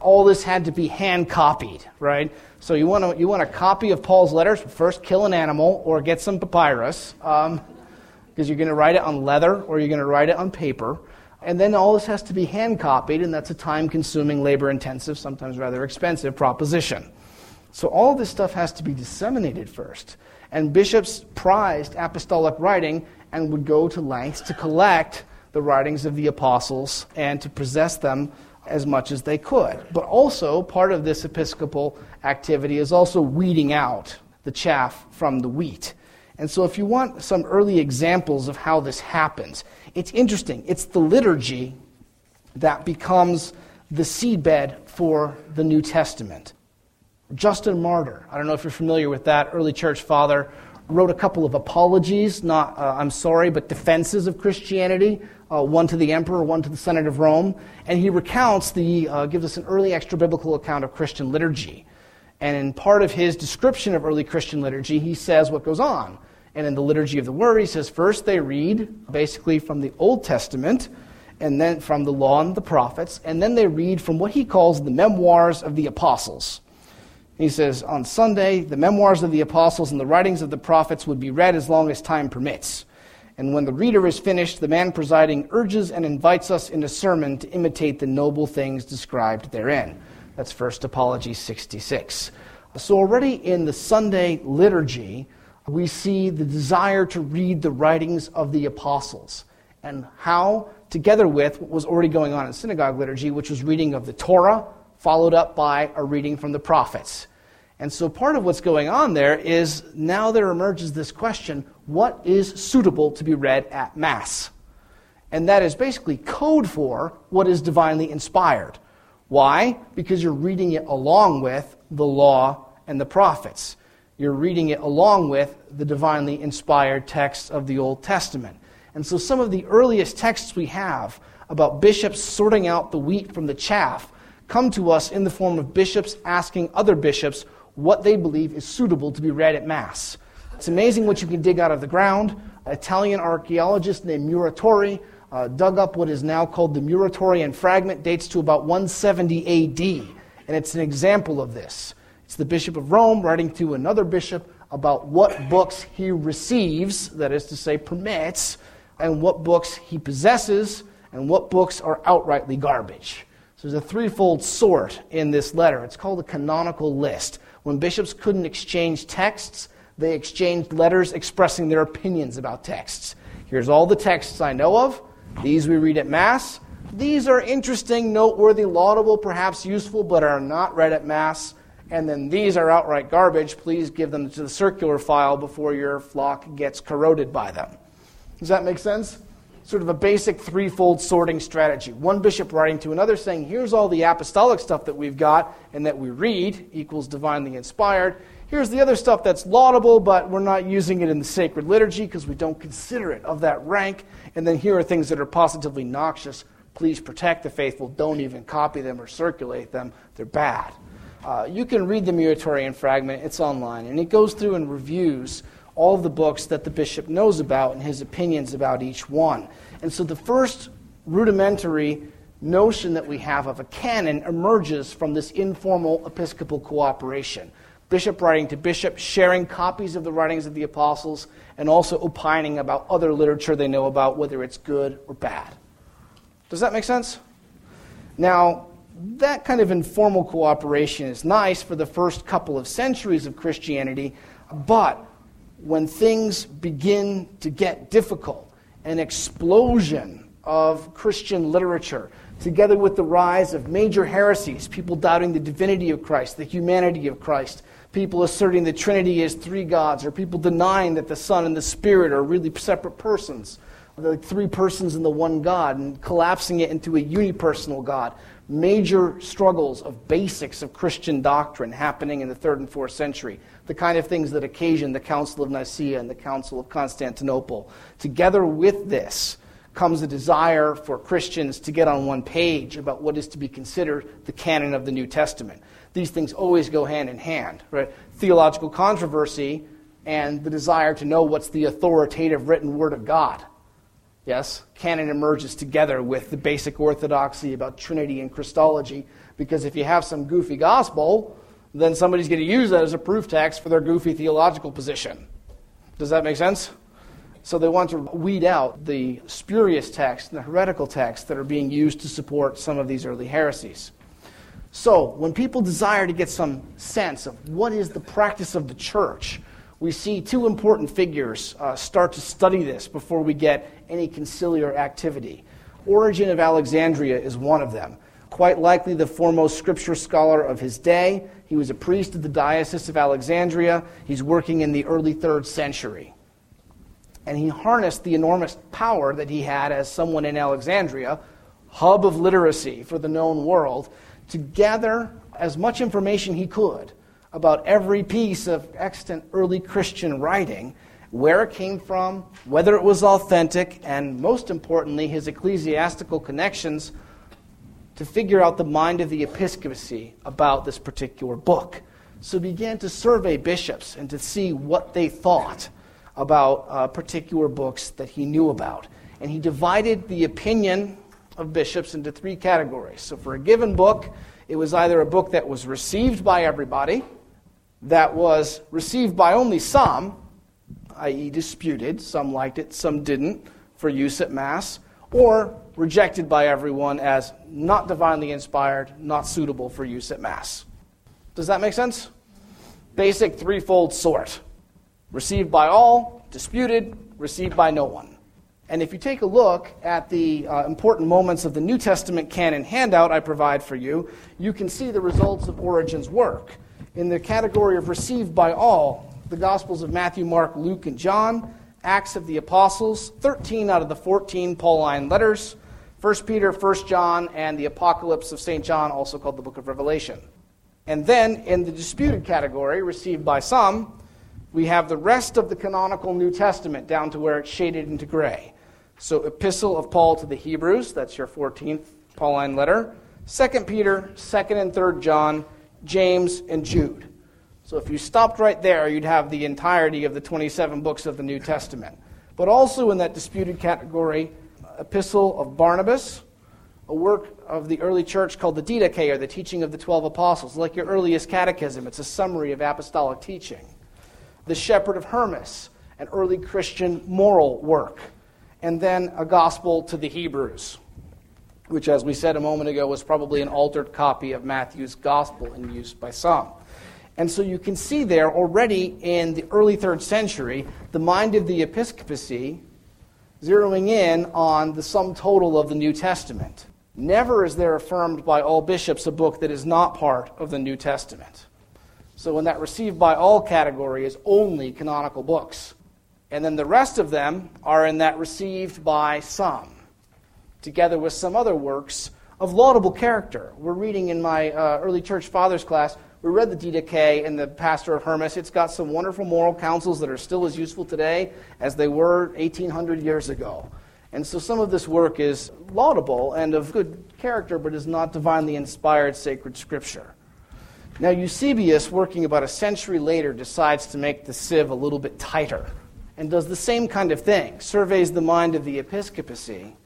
All this had to be hand-copied, right? So you want a copy of Paul's letters, first kill an animal or get some papyrus, because you're going to write it on leather or you're going to write it on paper. And then all this has to be hand-copied, and that's a time-consuming, labor-intensive, sometimes rather expensive proposition. So all this stuff has to be disseminated first. And bishops prized apostolic writing and would go to lengths to collect the writings of the apostles and to possess them as much as they could. But also, part of this episcopal activity is also weeding out the chaff from the wheat. And so if you want some early examples of how this happens, it's interesting. It's the liturgy that becomes the seedbed for the New Testament. Justin Martyr, I don't know if you're familiar with that, early church father, wrote a couple of apologies, but defenses of Christianity, one to the emperor, one to the Synod of Rome, and he recounts gives us an early extra-biblical account of Christian liturgy. And in part of his description of early Christian liturgy, he says what goes on. And in the Liturgy of the Word, he says, first they read basically from the Old Testament, and then from the Law and the Prophets, and then they read from what he calls the Memoirs of the Apostles. He says, on Sunday, the Memoirs of the Apostles and the writings of the prophets would be read as long as time permits. And when the reader is finished, the man presiding urges and invites us in a sermon to imitate the noble things described therein. That's First Apology 66. So already in the Sunday liturgy, we see the desire to read the writings of the apostles and how, together with what was already going on in synagogue liturgy, which was reading of the Torah, followed up by a reading from the prophets. And so part of what's going on there is now there emerges this question, what is suitable to be read at Mass? And that is basically code for what is divinely inspired. Why? Because you're reading it along with the law and the prophets. You're reading it along with the divinely inspired texts of the Old Testament. And so some of the earliest texts we have about bishops sorting out the wheat from the chaff come to us in the form of bishops asking other bishops what they believe is suitable to be read at Mass. It's amazing what you can dig out of the ground. An Italian archaeologist named Muratori dug up what is now called the Muratorian fragment, dates to about 170 AD, and it's an example of this. It's the Bishop of Rome writing to another bishop about what books he receives, that is to say, permits, and what books he possesses, and what books are outrightly garbage. So there's a threefold sort in this letter. It's called a canonical list. When bishops couldn't exchange texts, they exchanged letters expressing their opinions about texts. Here's all the texts I know of. These we read at Mass. These are interesting, noteworthy, laudable, perhaps useful, but are not read at Mass. And then these are outright garbage. Please give them to the circular file before your flock gets corroded by them. Does that make sense? Sort of a basic threefold sorting strategy. One bishop writing to another saying, here's all the apostolic stuff that we've got and that we read equals divinely inspired. Here's the other stuff that's laudable, but we're not using it in the sacred liturgy because we don't consider it of that rank. And then here are things that are positively noxious. Please protect the faithful. Don't even copy them or circulate them. They're bad. You can read the Muratorian fragment. It's online. And it goes through and reviews all of the books that the bishop knows about and his opinions about each one. And so the first rudimentary notion that we have of a canon emerges from this informal episcopal cooperation. Bishop writing to bishop, sharing copies of the writings of the apostles, and also opining about other literature they know about, whether it's good or bad. Does that make sense? Now, that kind of informal cooperation is nice for the first couple of centuries of Christianity, but when things begin to get difficult, an explosion of Christian literature, together with the rise of major heresies, people doubting the divinity of Christ, the humanity of Christ, people asserting the Trinity is three gods, or people denying that the Son and the Spirit are really separate persons, the three persons in the one God, and collapsing it into a unipersonal God. Major struggles of basics of Christian doctrine happening in the 3rd and 4th century, the kind of things that occasioned the Council of Nicaea and the Council of Constantinople. Together with this comes a desire for Christians to get on one page about what is to be considered the canon of the New Testament. These things always go hand in hand, right? Theological controversy and the desire to know what's the authoritative written word of God. Yes, canon emerges together with the basic orthodoxy about Trinity and Christology, because if you have some goofy gospel, then somebody's going to use that as a proof text for their goofy theological position. Does that make sense? So they want to weed out the spurious texts and the heretical texts that are being used to support some of these early heresies. So when people desire to get some sense of what is the practice of the church, we see two important figures start to study this before we get any conciliar activity. Origen of Alexandria is one of them, quite likely the foremost scripture scholar of his day. He was a priest of the Diocese of Alexandria. He's working in the early 3rd century. And he harnessed the enormous power that he had as someone in Alexandria, hub of literacy for the known world, to gather as much information he could about every piece of extant early Christian writing, where it came from, whether it was authentic, and most importantly, his ecclesiastical connections to figure out the mind of the episcopacy about this particular book. So he began to survey bishops and to see what they thought about particular books that he knew about. And he divided the opinion of bishops into three categories. So for a given book, it was either a book that was received by everybody, that was received by only some, i.e. disputed, some liked it, some didn't, for use at Mass, or rejected by everyone as not divinely inspired, not suitable for use at Mass. Does that make sense? Basic threefold sort. Received by all, disputed, received by no one. And if you take a look at the important moments of the New Testament canon handout I provide for you, you can see the results of Origen's work. In the category of received by all, the Gospels of Matthew, Mark, Luke, and John, Acts of the Apostles, 13 out of the 14 Pauline letters, 1 Peter, 1 John, and the Apocalypse of St. John, also called the Book of Revelation. And then, in the disputed category, received by some, we have the rest of the canonical New Testament down to where it's shaded into gray. So, Epistle of Paul to the Hebrews, that's your 14th Pauline letter, 2 Peter, 2nd and 3rd John, James, and Jude. So if you stopped right there, you'd have the entirety of the 27 books of the New Testament. But also in that disputed category, Epistle of Barnabas, a work of the early church called the Didache, or the Teaching of the 12 Apostles, like your earliest catechism. It's a summary of apostolic teaching. The Shepherd of Hermas, an early Christian moral work. And then a Gospel to the Hebrews, which, as we said a moment ago, was probably an altered copy of Matthew's Gospel in use by some. And so you can see there already in the early 3rd century, the mind of the episcopacy zeroing in on the sum total of the New Testament. Never is there affirmed by all bishops a book that is not part of the New Testament. So in that received by all category is only canonical books. And then the rest of them are in that received by some, together with some other works of laudable character. We're reading in my early church fathers class, we read the Didache and the Pastor of Hermas. It's got some wonderful moral counsels that are still as useful today as they were 1,800 years ago. And so some of this work is laudable and of good character, but is not divinely inspired sacred scripture. Now Eusebius, working about a century later, decides to make the sieve a little bit tighter and does the same kind of thing, surveys the mind of the episcopacy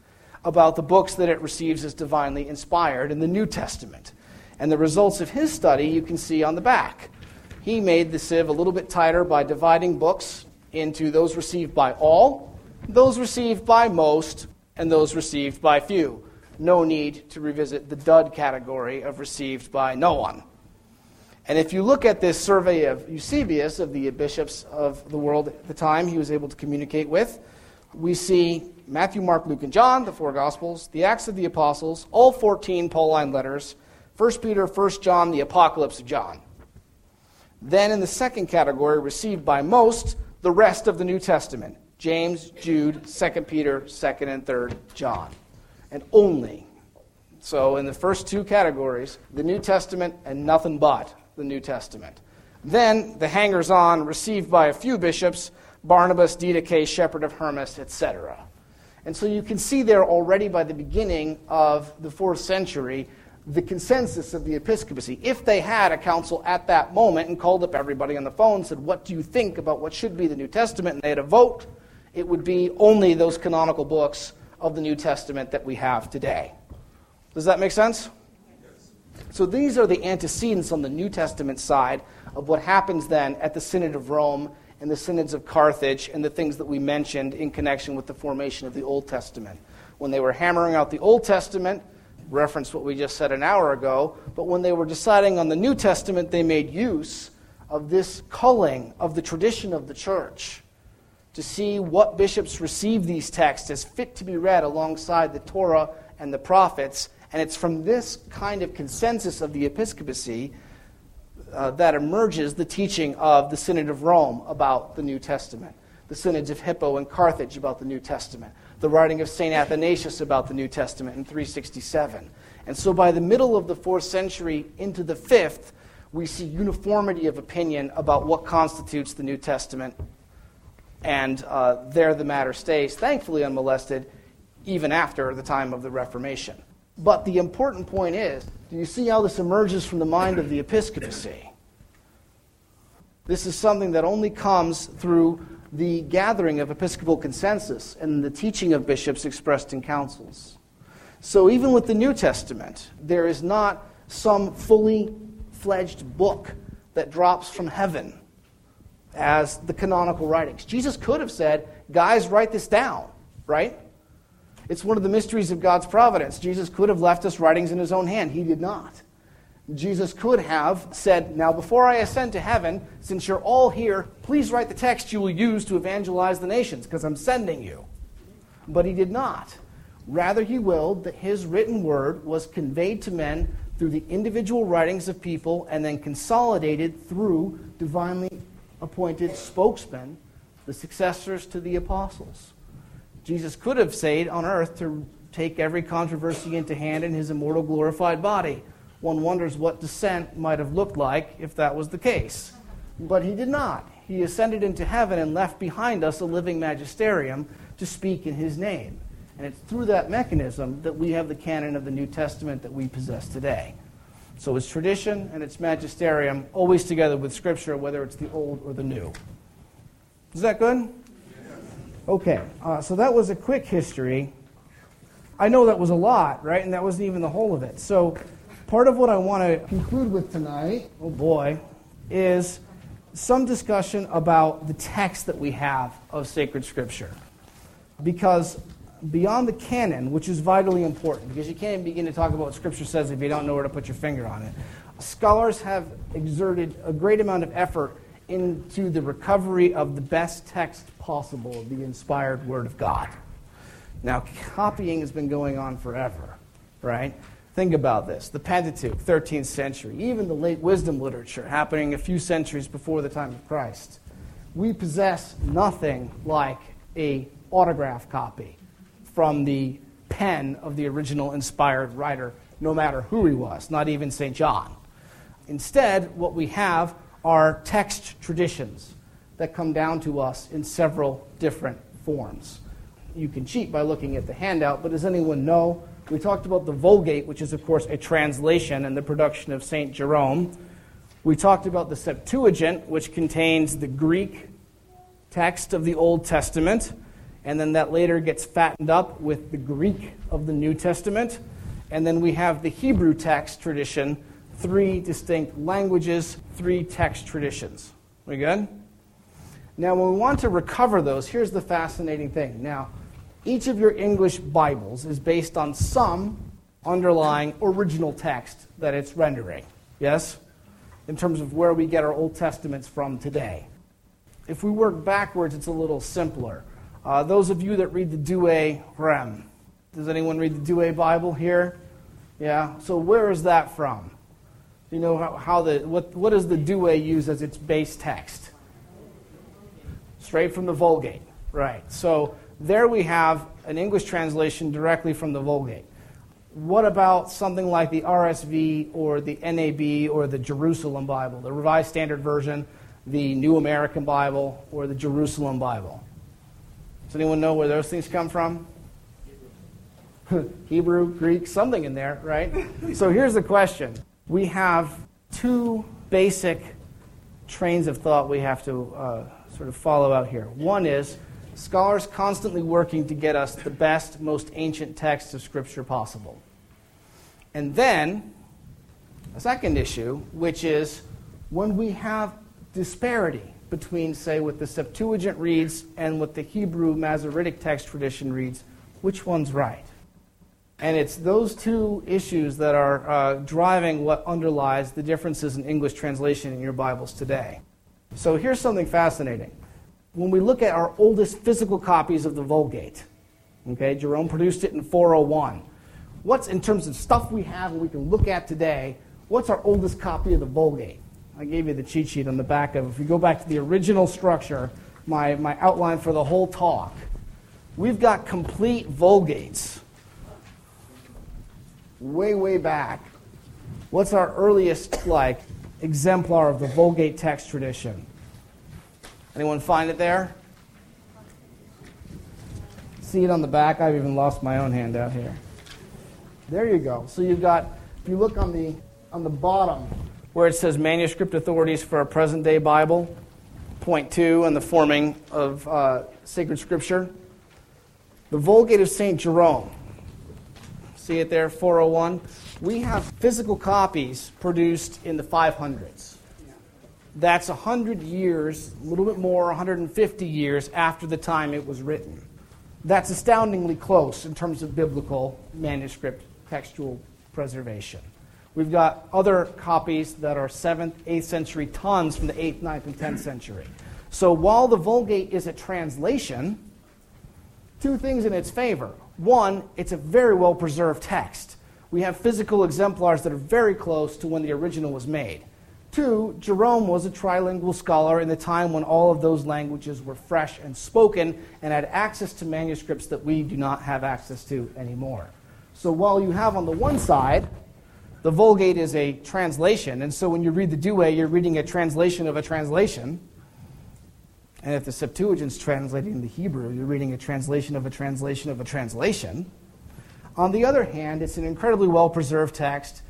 about the books that it receives as divinely inspired in the New Testament. And the results of his study you can see on the back. He made the sieve a little bit tighter by dividing books into those received by all, those received by most, and those received by few. No need to revisit the dud category of received by no one. And if you look at this survey of Eusebius, of the bishops of the world at the time he was able to communicate with, we see Matthew, Mark, Luke, and John, the four Gospels, the Acts of the Apostles, all 14 Pauline letters, 1 Peter, 1 John, the Apocalypse of John. Then in the second category, received by most, the rest of the New Testament. James, Jude, 2 Peter, 2nd and 3rd John. And only. So in the first two categories, the New Testament and nothing but the New Testament. Then the hangers-on, received by a few bishops, Barnabas, Didache, Shepherd of Hermas, etc. And so you can see there already by the beginning of the 4th century the consensus of the episcopacy. If they had a council at that moment and called up everybody on the phone and said, what do you think about what should be the New Testament, and they had a vote, it would be only those canonical books of the New Testament that we have today. Does that make sense? Yes. So these are the antecedents on the New Testament side of what happens then at the Synod of Rome and the Synods of Carthage and the things that we mentioned in connection with the formation of the Old Testament. When they were hammering out the Old Testament, reference what we just said an hour ago, but when they were deciding on the New Testament, they made use of this culling of the tradition of the church to see what bishops received these texts as fit to be read alongside the Torah and the prophets, and it's from this kind of consensus of the episcopacy that emerges the teaching of the Synod of Rome about the New Testament, the Synods of Hippo and Carthage about the New Testament, the writing of St. Athanasius about the New Testament in 367. And so by the middle of the 4th century into the 5th, we see uniformity of opinion about what constitutes the New Testament. And there the matter stays, thankfully unmolested, even after the time of the Reformation. But the important point is, do you see how this emerges from the mind of the episcopacy? This is something that only comes through the gathering of episcopal consensus and the teaching of bishops expressed in councils. So even with the New Testament, there is not some fully fledged book that drops from heaven as the canonical writings. Jesus could have said, guys, write this down, right? It's one of the mysteries of God's providence. Jesus could have left us writings in his own hand. He did not. Jesus could have said, now before I ascend to heaven, since you're all here, please write the text you will use to evangelize the nations, because I'm sending you. But he did not. Rather, he willed that his written word was conveyed to men through the individual writings of people and then consolidated through divinely appointed spokesmen, the successors to the apostles. Jesus could have stayed on earth to take every controversy into hand in his immortal glorified body. One wonders what descent might have looked like if that was the case. But he did not. He ascended into heaven and left behind us a living magisterium to speak in his name. And it's through that mechanism that we have the canon of the New Testament that we possess today. So it's tradition and it's magisterium, always together with Scripture, whether it's the old or the new. Is that good? Yes. Okay, so that was a quick history. I know that was a lot, right? And that wasn't even the whole of it. So part of what I want to conclude with tonight, oh boy, is some discussion about the text that we have of sacred Scripture. Because beyond the canon, which is vitally important, because you can't begin to talk about what Scripture says if you don't know where to put your finger on it, scholars have exerted a great amount of effort into the recovery of the best text possible, the inspired Word of God. Now, copying has been going on forever, right? Think about this. The Pentateuch, 13th century, even the late wisdom literature happening a few centuries before the time of Christ. We possess nothing like an autograph copy from the pen of the original inspired writer, no matter who he was, not even St. John. Instead, what we have are text traditions that come down to us in several different forms. You can cheat by looking at the handout, but does anyone know? We talked about the Vulgate, which is, of course, a translation and the production of St. Jerome. We talked about the Septuagint, which contains the Greek text of the Old Testament, and then that later gets fattened up with the Greek of the New Testament. And then we have the Hebrew text tradition, three distinct languages, three text traditions. We good? Now, when we want to recover those, here's the fascinating thing. Now, each of your English Bibles is based on some underlying original text that it's rendering, yes? In terms of where we get our Old Testaments from today. If we work backwards, it's a little simpler. Those of you that read the Douay Rem, does anyone read the Douay Bible here? Yeah, so where is that from? Do you know what does the Douay use as its base text? Straight from the Vulgate, right. So there we have an English translation directly from the Vulgate. What about something like the RSV or the NAB or the Jerusalem Bible, the Revised Standard Version, the New American Bible, or the Jerusalem Bible? Does anyone know where those things come from? Hebrew, Greek, something in there, right? So here's the question. We have two basic trains of thought we have to sort of follow out here. One is scholars constantly working to get us the best, most ancient texts of Scripture possible. And then a second issue, which is when we have disparity between, say, what the Septuagint reads and what the Hebrew Masoretic text tradition reads, which one's right? And it's those two issues that are driving what underlies the differences in English translation in your Bibles today. So here's something fascinating. When we look at our oldest physical copies of the Vulgate, okay, Jerome produced it in 401. What's, in terms of stuff we have and we can look at today, what's our oldest copy of the Vulgate? I gave you the cheat sheet on the back of, if we go back to the original structure, my outline for the whole talk. We've got complete Vulgates way, way back. What's our earliest, exemplar of the Vulgate text tradition? Anyone find it there? See it on the back? I've even lost my own handout here. There you go. So you've got, if you look on the bottom, where it says Manuscript Authorities for a Present Day Bible, point 2 and the forming of sacred Scripture, the Vulgate of St. Jerome. See it there, 401? We have physical copies produced in the 500s. That's 100 years, a little bit more, 150 years after the time it was written. That's astoundingly close in terms of biblical manuscript textual preservation. We've got other copies that are 7th, 8th century, tons from the 8th, 9th, and 10th century. So while the Vulgate is a translation, two things in its favor. One, it's a very well-preserved text. We have physical exemplars that are very close to when the original was made. Two, Jerome was a trilingual scholar in the time when all of those languages were fresh and spoken and had access to manuscripts that we do not have access to anymore. So while you have on the one side, the Vulgate is a translation, and so when you read the Douay, you're reading a translation of a translation. And if the Septuagint's translating the Hebrew, you're reading a translation of a translation of a translation. On the other hand, it's an incredibly well-preserved text,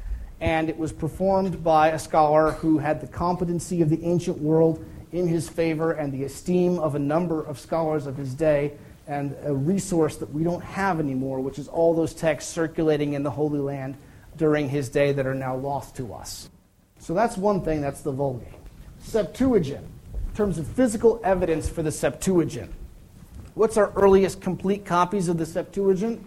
and it was performed by a scholar who had the competency of the ancient world in his favor and the esteem of a number of scholars of his day, and a resource that we don't have anymore, which is all those texts circulating in the Holy Land during his day that are now lost to us. So that's one thing, that's the Vulgate. Septuagint, in terms of physical evidence for the Septuagint. What's our earliest complete copies of the Septuagint?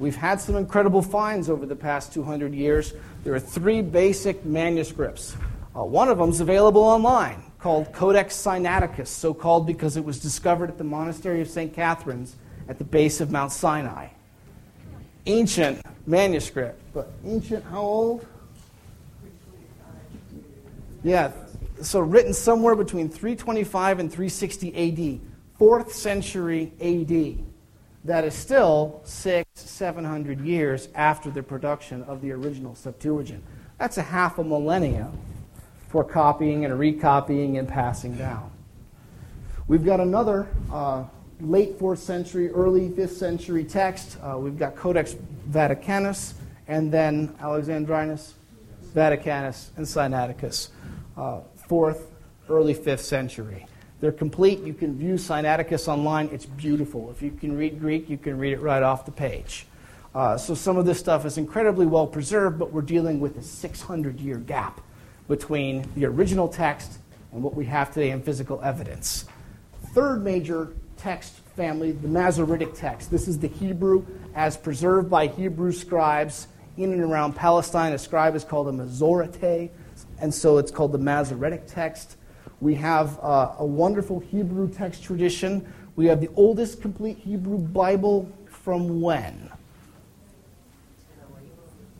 We've had some incredible finds over the past 200 years. There are three basic manuscripts. One of them is available online, called Codex Sinaiticus, so-called because it was discovered at the monastery of St. Catherine's at the base of Mount Sinai. Ancient manuscript, but ancient how old? Yeah, so written somewhere between 325 and 360 AD, 4th century AD. That is still 600-700 years after the production of the original Septuagint. That's a half a millennium for copying and recopying and passing down. We've got another late 4th century, early 5th century text. We've got Codex Vaticanus, and then Alexandrinus, Vaticanus, and Sinaiticus, 4th, early 5th century. They're complete. You can view Sinaiticus online. It's beautiful. If you can read Greek, you can read it right off the page. So some of this stuff is incredibly well preserved, but we're dealing with a 600-year gap between the original text and what we have today in physical evidence. Third major text family, the Masoretic text. This is the Hebrew as preserved by Hebrew scribes in and around Palestine. A scribe is called a Masorete, and so it's called the Masoretic text. We have a wonderful Hebrew text tradition. We have the oldest complete Hebrew Bible from when?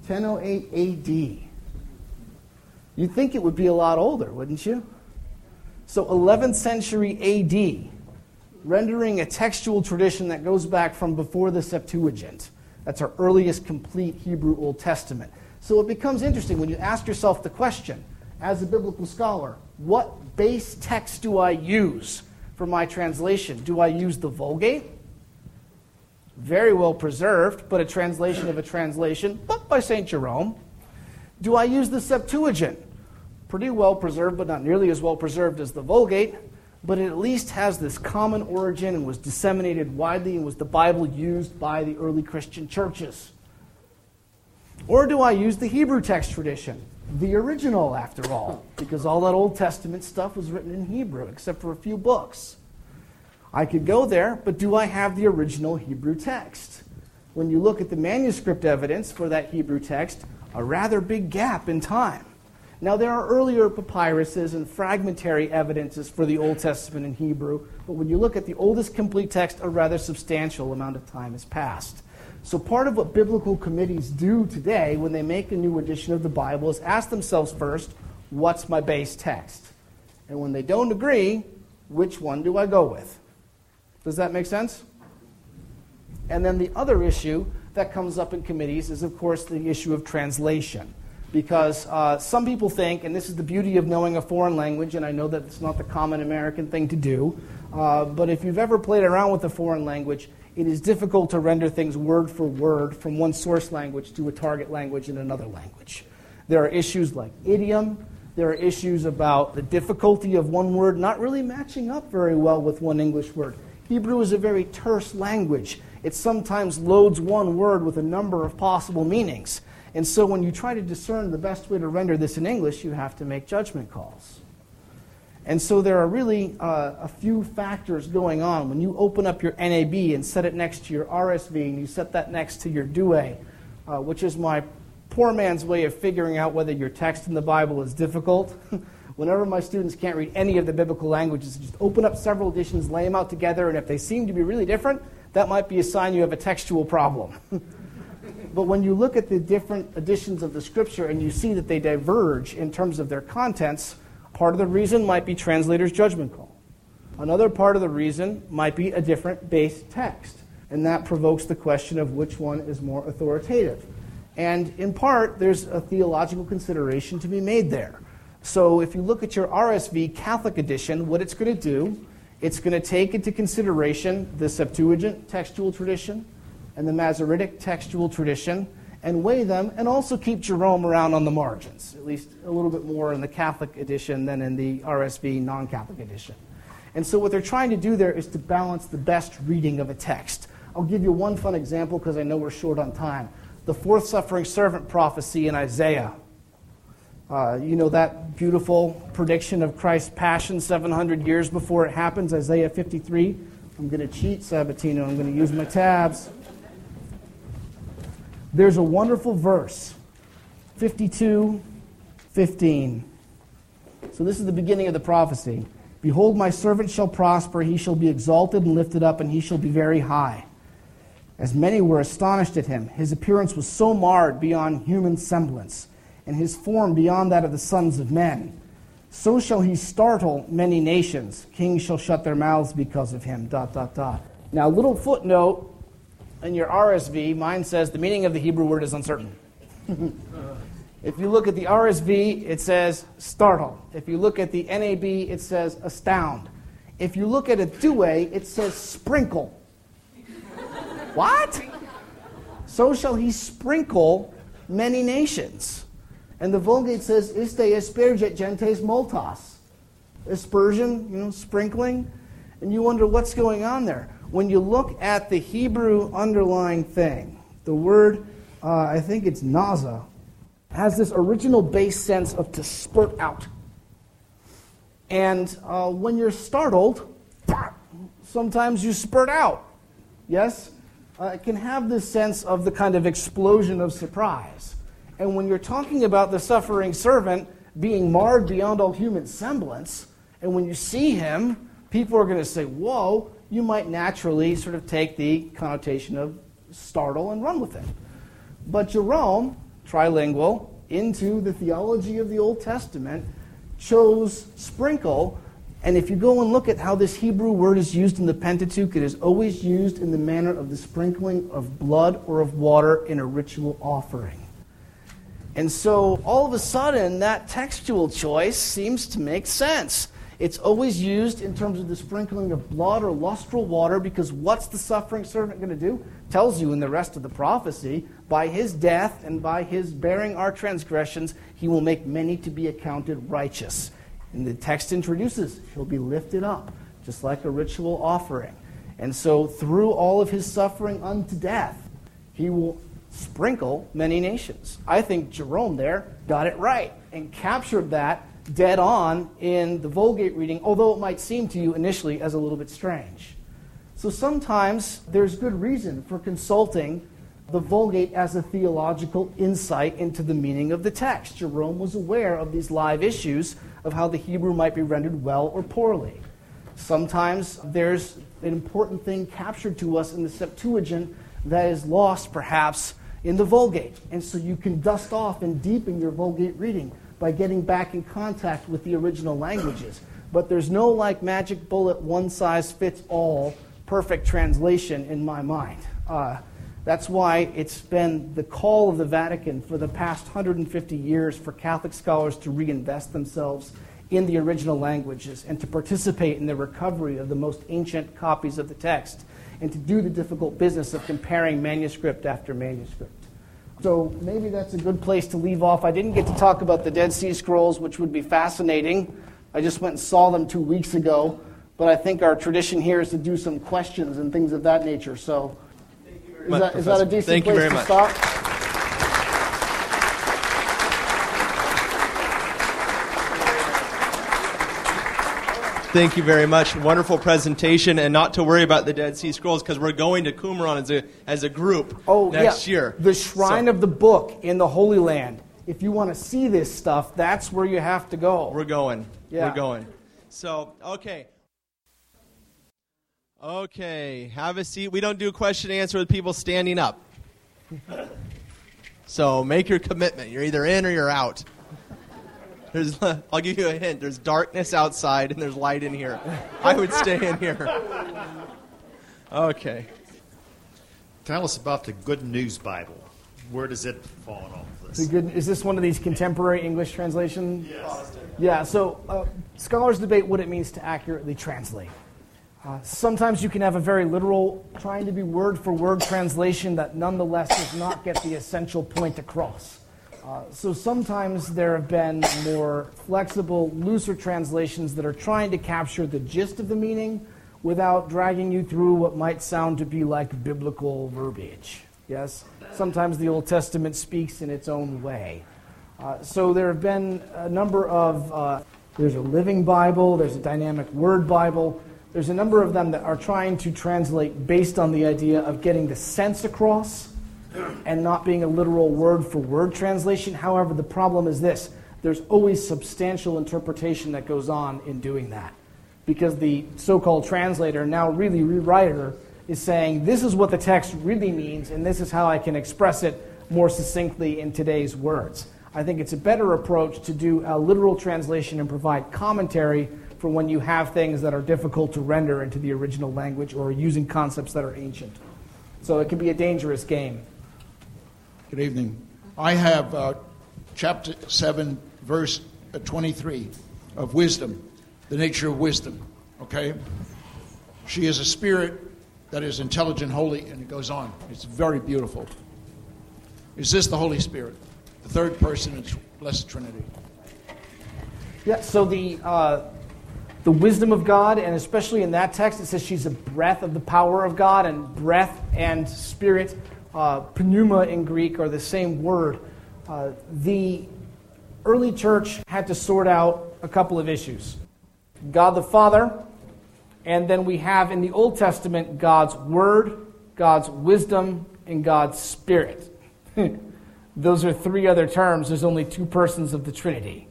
1008 AD. You'd think it would be a lot older, wouldn't you? So 11th century AD, rendering a textual tradition that goes back from before the Septuagint. That's our earliest complete Hebrew Old Testament. So it becomes interesting when you ask yourself the question, as a biblical scholar, what base text do I use for my translation? Do I use the Vulgate? Very well preserved, but a translation of a translation, but by St. Jerome. Do I use the Septuagint? Pretty well preserved, but not nearly as well preserved as the Vulgate, but it at least has this common origin and was disseminated widely and was the Bible used by the early Christian churches. Or do I use the Hebrew text tradition? The original, after all, because all that Old Testament stuff was written in Hebrew, except for a few books. I could go there, but do I have the original Hebrew text? When you look at the manuscript evidence for that Hebrew text, a rather big gap in time. Now, there are earlier papyruses and fragmentary evidences for the Old Testament in Hebrew, but when you look at the oldest complete text, a rather substantial amount of time has passed. So part of what biblical committees do today when they make a new edition of the Bible is ask themselves first, what's my base text? And when they don't agree, which one do I go with? Does that make sense? And then the other issue that comes up in committees is, of course, the issue of translation. Because some people think, and this is the beauty of knowing a foreign language, and I know that it's not the common American thing to do, but if you've ever played around with a foreign language, it is difficult to render things word for word from one source language to a target language in another language. There are issues like idiom. There are issues about the difficulty of one word not really matching up very well with one English word. Hebrew is a very terse language. It sometimes loads one word with a number of possible meanings. And so when you try to discern the best way to render this in English, you have to make judgment calls. And so there are really a few factors going on. When you open up your NAB and set it next to your RSV, and you set that next to your Douay, which is my poor man's way of figuring out whether your text in the Bible is difficult. Whenever my students can't read any of the biblical languages, just open up several editions, lay them out together, and if they seem to be really different, that might be a sign you have a textual problem. But when you look at the different editions of the scripture and you see that they diverge in terms of their contents, part of the reason might be translators' judgment call. Another part of the reason might be a different base text, and that provokes the question of which one is more authoritative. And in part, there's a theological consideration to be made there. So if you look at your RSV Catholic edition, what it's going to do, it's going to take into consideration the Septuagint textual tradition and the Masoretic textual tradition and weigh them, and also keep Jerome around on the margins, at least a little bit more in the Catholic edition than in the RSV non-Catholic edition. And so what they're trying to do there is to balance the best reading of a text. I'll give you one fun example because I know we're short on time. The fourth suffering servant prophecy in Isaiah. You know that beautiful prediction of Christ's passion 700 years before it happens, Isaiah 53. I'm going to cheat, Sabatino. I'm going to use my tabs. There's a wonderful verse, 52:15. So this is the beginning of the prophecy. Behold, my servant shall prosper, he shall be exalted and lifted up, and he shall be very high. As many were astonished at him, his appearance was so marred beyond human semblance, and his form beyond that of the sons of men. So shall he startle many nations. Kings shall shut their mouths because of him, ... Now, little footnote in your RSV, mine says the meaning of the Hebrew word is uncertain. If you look at the RSV, it says startle. If you look at the NAB, it says astound. If you look at a Douay, it says sprinkle. What? So shall he sprinkle many nations. And the Vulgate says, iste asperget gentes multas. Aspersion, sprinkling. And you wonder what's going on there. When you look at the Hebrew underlying thing, the word, I think it's naza, has this original base sense of to spurt out. And when you're startled, sometimes you spurt out. Yes? It can have this sense of the kind of explosion of surprise. And when you're talking about the suffering servant being marred beyond all human semblance, and when you see him, people are going to say, whoa, you might naturally sort of take the connotation of startle and run with it. But Jerome, trilingual, into the theology of the Old Testament, chose sprinkle. And if you go and look at how this Hebrew word is used in the Pentateuch, it is always used in the manner of the sprinkling of blood or of water in a ritual offering. And so all of a sudden, that textual choice seems to make sense. It's always used in terms of the sprinkling of blood or lustral water, because what's the suffering servant going to do? Tells you in the rest of the prophecy, by his death and by his bearing our transgressions, he will make many to be accounted righteous. And the text introduces, he'll be lifted up, just like a ritual offering. And so through all of his suffering unto death, he will sprinkle many nations. I think Jerome there got it right and captured that dead on in the Vulgate reading, although it might seem to you initially as a little bit strange. So sometimes there's good reason for consulting the Vulgate as a theological insight into the meaning of the text. Jerome was aware of these live issues of how the Hebrew might be rendered well or poorly. Sometimes there's an important thing captured to us in the Septuagint that is lost, perhaps, in the Vulgate. And so you can dust off and deepen your Vulgate reading by getting back in contact with the original languages. But there's no like magic bullet, one-size-fits-all, perfect translation in my mind. That's why it's been the call of the Vatican for the past 150 years for Catholic scholars to reinvest themselves in the original languages and to participate in the recovery of the most ancient copies of the text, and to do the difficult business of comparing manuscript after manuscript. So maybe that's a good place to leave off. I didn't get to talk about the Dead Sea Scrolls, which would be fascinating. I just went and saw them 2 weeks ago. But I think our tradition here is to do some questions and things of that nature. So is that a decent place to stop? Thank you very much. Wonderful presentation, and not to worry about the Dead Sea Scrolls, because we're going to Qumran as a group next year. The Shrine of the Book in the Holy Land. If you want to see this stuff, that's where you have to go. We're going. Yeah. We're going. So, okay. Okay, have a seat. We don't do question and answer with people standing up. So make your commitment. You're either in or you're out. I'll give you a hint. There's darkness outside and there's light in here. I would stay in here. Okay. Tell us about the Good News Bible. Where does it fall in all of this? Is this one of these contemporary English translations? Yes. Yeah, so scholars debate what it means to accurately translate. Sometimes you can have a very literal, trying to be word-for-word translation that nonetheless does not get the essential point across. So sometimes there have been more flexible, looser translations that are trying to capture the gist of the meaning without dragging you through what might sound to be like biblical verbiage. Yes? Sometimes the Old Testament speaks in its own way. So there have been a number of, there's a Living Bible, there's a Dynamic Word Bible. There's a number of them that are trying to translate based on the idea of getting the sense across and not being a literal word-for-word translation. However, the problem is this. There's always substantial interpretation that goes on in doing that because the so-called translator, now really rewriter, is saying this is what the text really means and this is how I can express it more succinctly in today's words. I think it's a better approach to do a literal translation and provide commentary for when you have things that are difficult to render into the original language or using concepts that are ancient. So it can be a dangerous game. Good evening. I have chapter 7, verse 23 of wisdom, the nature of wisdom, okay? She is a spirit that is intelligent, holy, and it goes on. It's very beautiful. Is this the Holy Spirit, the third person of the Blessed Trinity? Yeah, so the wisdom of God, and especially in that text, it says she's a breath of the power of God, and breath and spirit, pneuma in Greek, are the same word. The early church had to sort out a couple of issues. God the Father, and then we have in the Old Testament God's Word, God's wisdom, and God's Spirit. Those are three other terms. There's only two persons of the Trinity.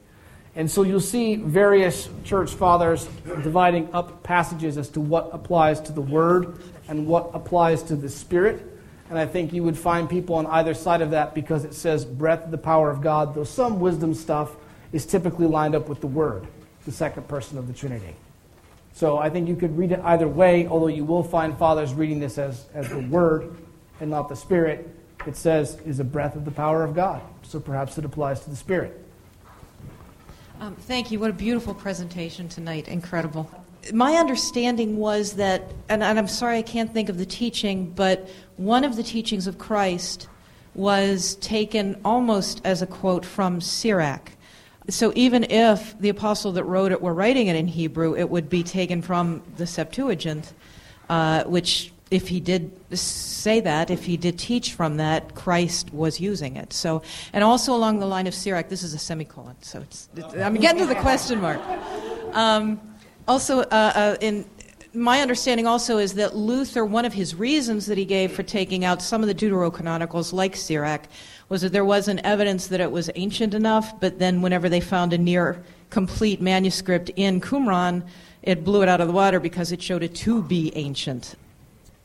And so you'll see various church fathers dividing up passages as to what applies to the Word and what applies to the Spirit. And I think you would find people on either side of that because it says breath, the power of God, though some wisdom stuff is typically lined up with the Word, the second person of the Trinity. So I think you could read it either way, although you will find fathers reading this as the Word and not the Spirit. It says is a breath of the power of God, so perhaps it applies to the Spirit. Thank you. What a beautiful presentation tonight. Incredible. My understanding was that, and I'm sorry I can't think of the teaching, but one of the teachings of Christ was taken almost as a quote from Sirach. So even if the apostle that wrote it were writing it in Hebrew, it would be taken from the Septuagint, which if he did say that, if he did teach from that, Christ was using it. So, and also along the line of Sirach, this is a semicolon, so it's I'm getting to the question mark. Also, in my understanding also is that Luther, one of his reasons that he gave for taking out some of the Deuterocanonicals like Sirach was that there wasn't evidence that it was ancient enough, but then whenever they found a near complete manuscript in Qumran, it blew it out of the water because it showed it to be ancient.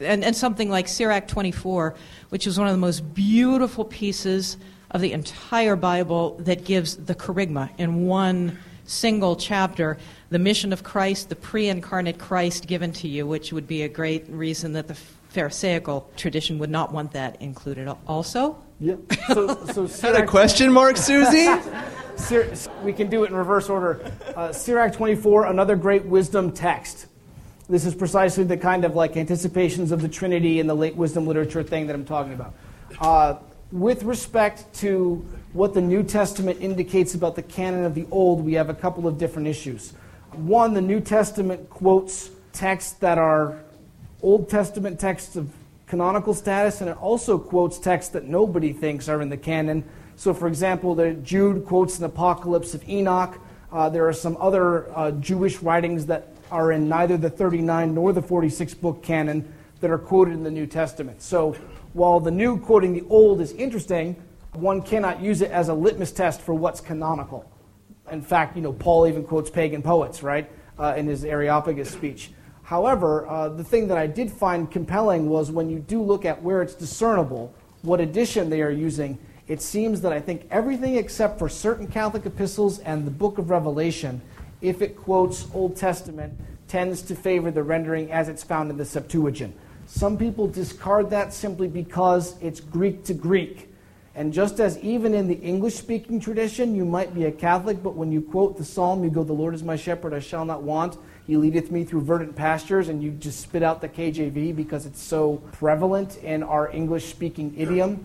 And something like Sirach 24, which is one of the most beautiful pieces of the entire Bible that gives the kerygma in one single chapter, the mission of Christ, the pre-incarnate Christ given to you, which would be a great reason that the Pharisaical tradition would not want that included also. Yeah. So Sirach, had a question mark, Susie? We can do it in reverse order. Sirach 24, another great wisdom text. This is precisely the kind of like anticipations of the Trinity and the late wisdom literature thing that I'm talking about. With respect to what the New Testament indicates about the canon of the Old, we have a couple of different issues. One, the New Testament quotes texts that are Old Testament texts of canonical status, and it also quotes texts that nobody thinks are in the canon. So, for example, Jude quotes an Apocalypse of Enoch. There are some other Jewish writings that are in neither the 39 nor the 46 book canon that are quoted in the New Testament. So while the new quoting the old is interesting, one cannot use it as a litmus test for what's canonical. In fact, Paul even quotes pagan poets, right, in his Areopagus speech. However, the thing that I did find compelling was when you do look at where it's discernible, what edition they are using, it seems that I think everything except for certain Catholic epistles and the Book of Revelation, if it quotes Old Testament, tends to favor the rendering as it's found in the Septuagint. Some people discard that simply because it's Greek to Greek. And just as even in the English-speaking tradition, you might be a Catholic, but when you quote the psalm, you go, "The Lord is my shepherd, I shall not want. He leadeth me through verdant pastures," and you just spit out the KJV because it's so prevalent in our English-speaking idiom.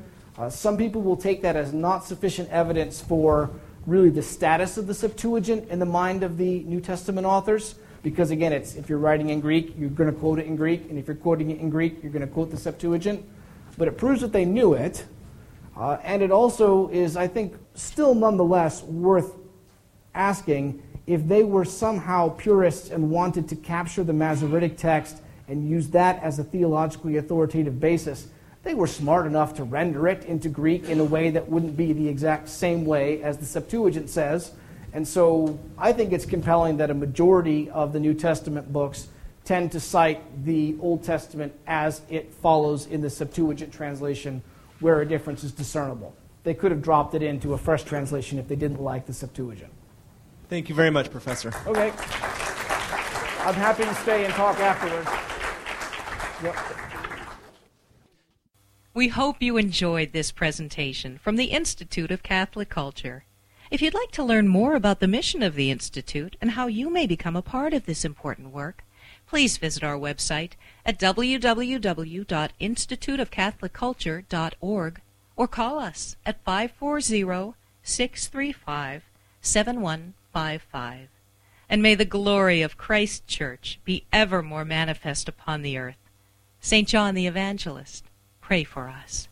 Some people will take that as not sufficient evidence for really the status of the Septuagint in the mind of the New Testament authors. Because again, it's if you're writing in Greek, you're going to quote it in Greek, and if you're quoting it in Greek, you're going to quote the Septuagint. But it proves that they knew it, and it also is, I think, still nonetheless worth asking if they were somehow purists and wanted to capture the Masoretic text and use that as a theologically authoritative basis. They were smart enough to render it into Greek in a way that wouldn't be the exact same way as the Septuagint says. And so I think it's compelling that a majority of the New Testament books tend to cite the Old Testament as it follows in the Septuagint translation where a difference is discernible. They could have dropped it into a fresh translation if they didn't like the Septuagint. Thank you very much, Professor. Okay. I'm happy to stay and talk afterwards. Yep. We hope you enjoyed this presentation from the Institute of Catholic Culture. If you'd like to learn more about the mission of the Institute and how you may become a part of this important work, please visit our website at www.instituteofcatholicculture.org or call us at 540-635-7155. And may the glory of Christ Church be ever more manifest upon the earth. St. John the Evangelist, pray for us.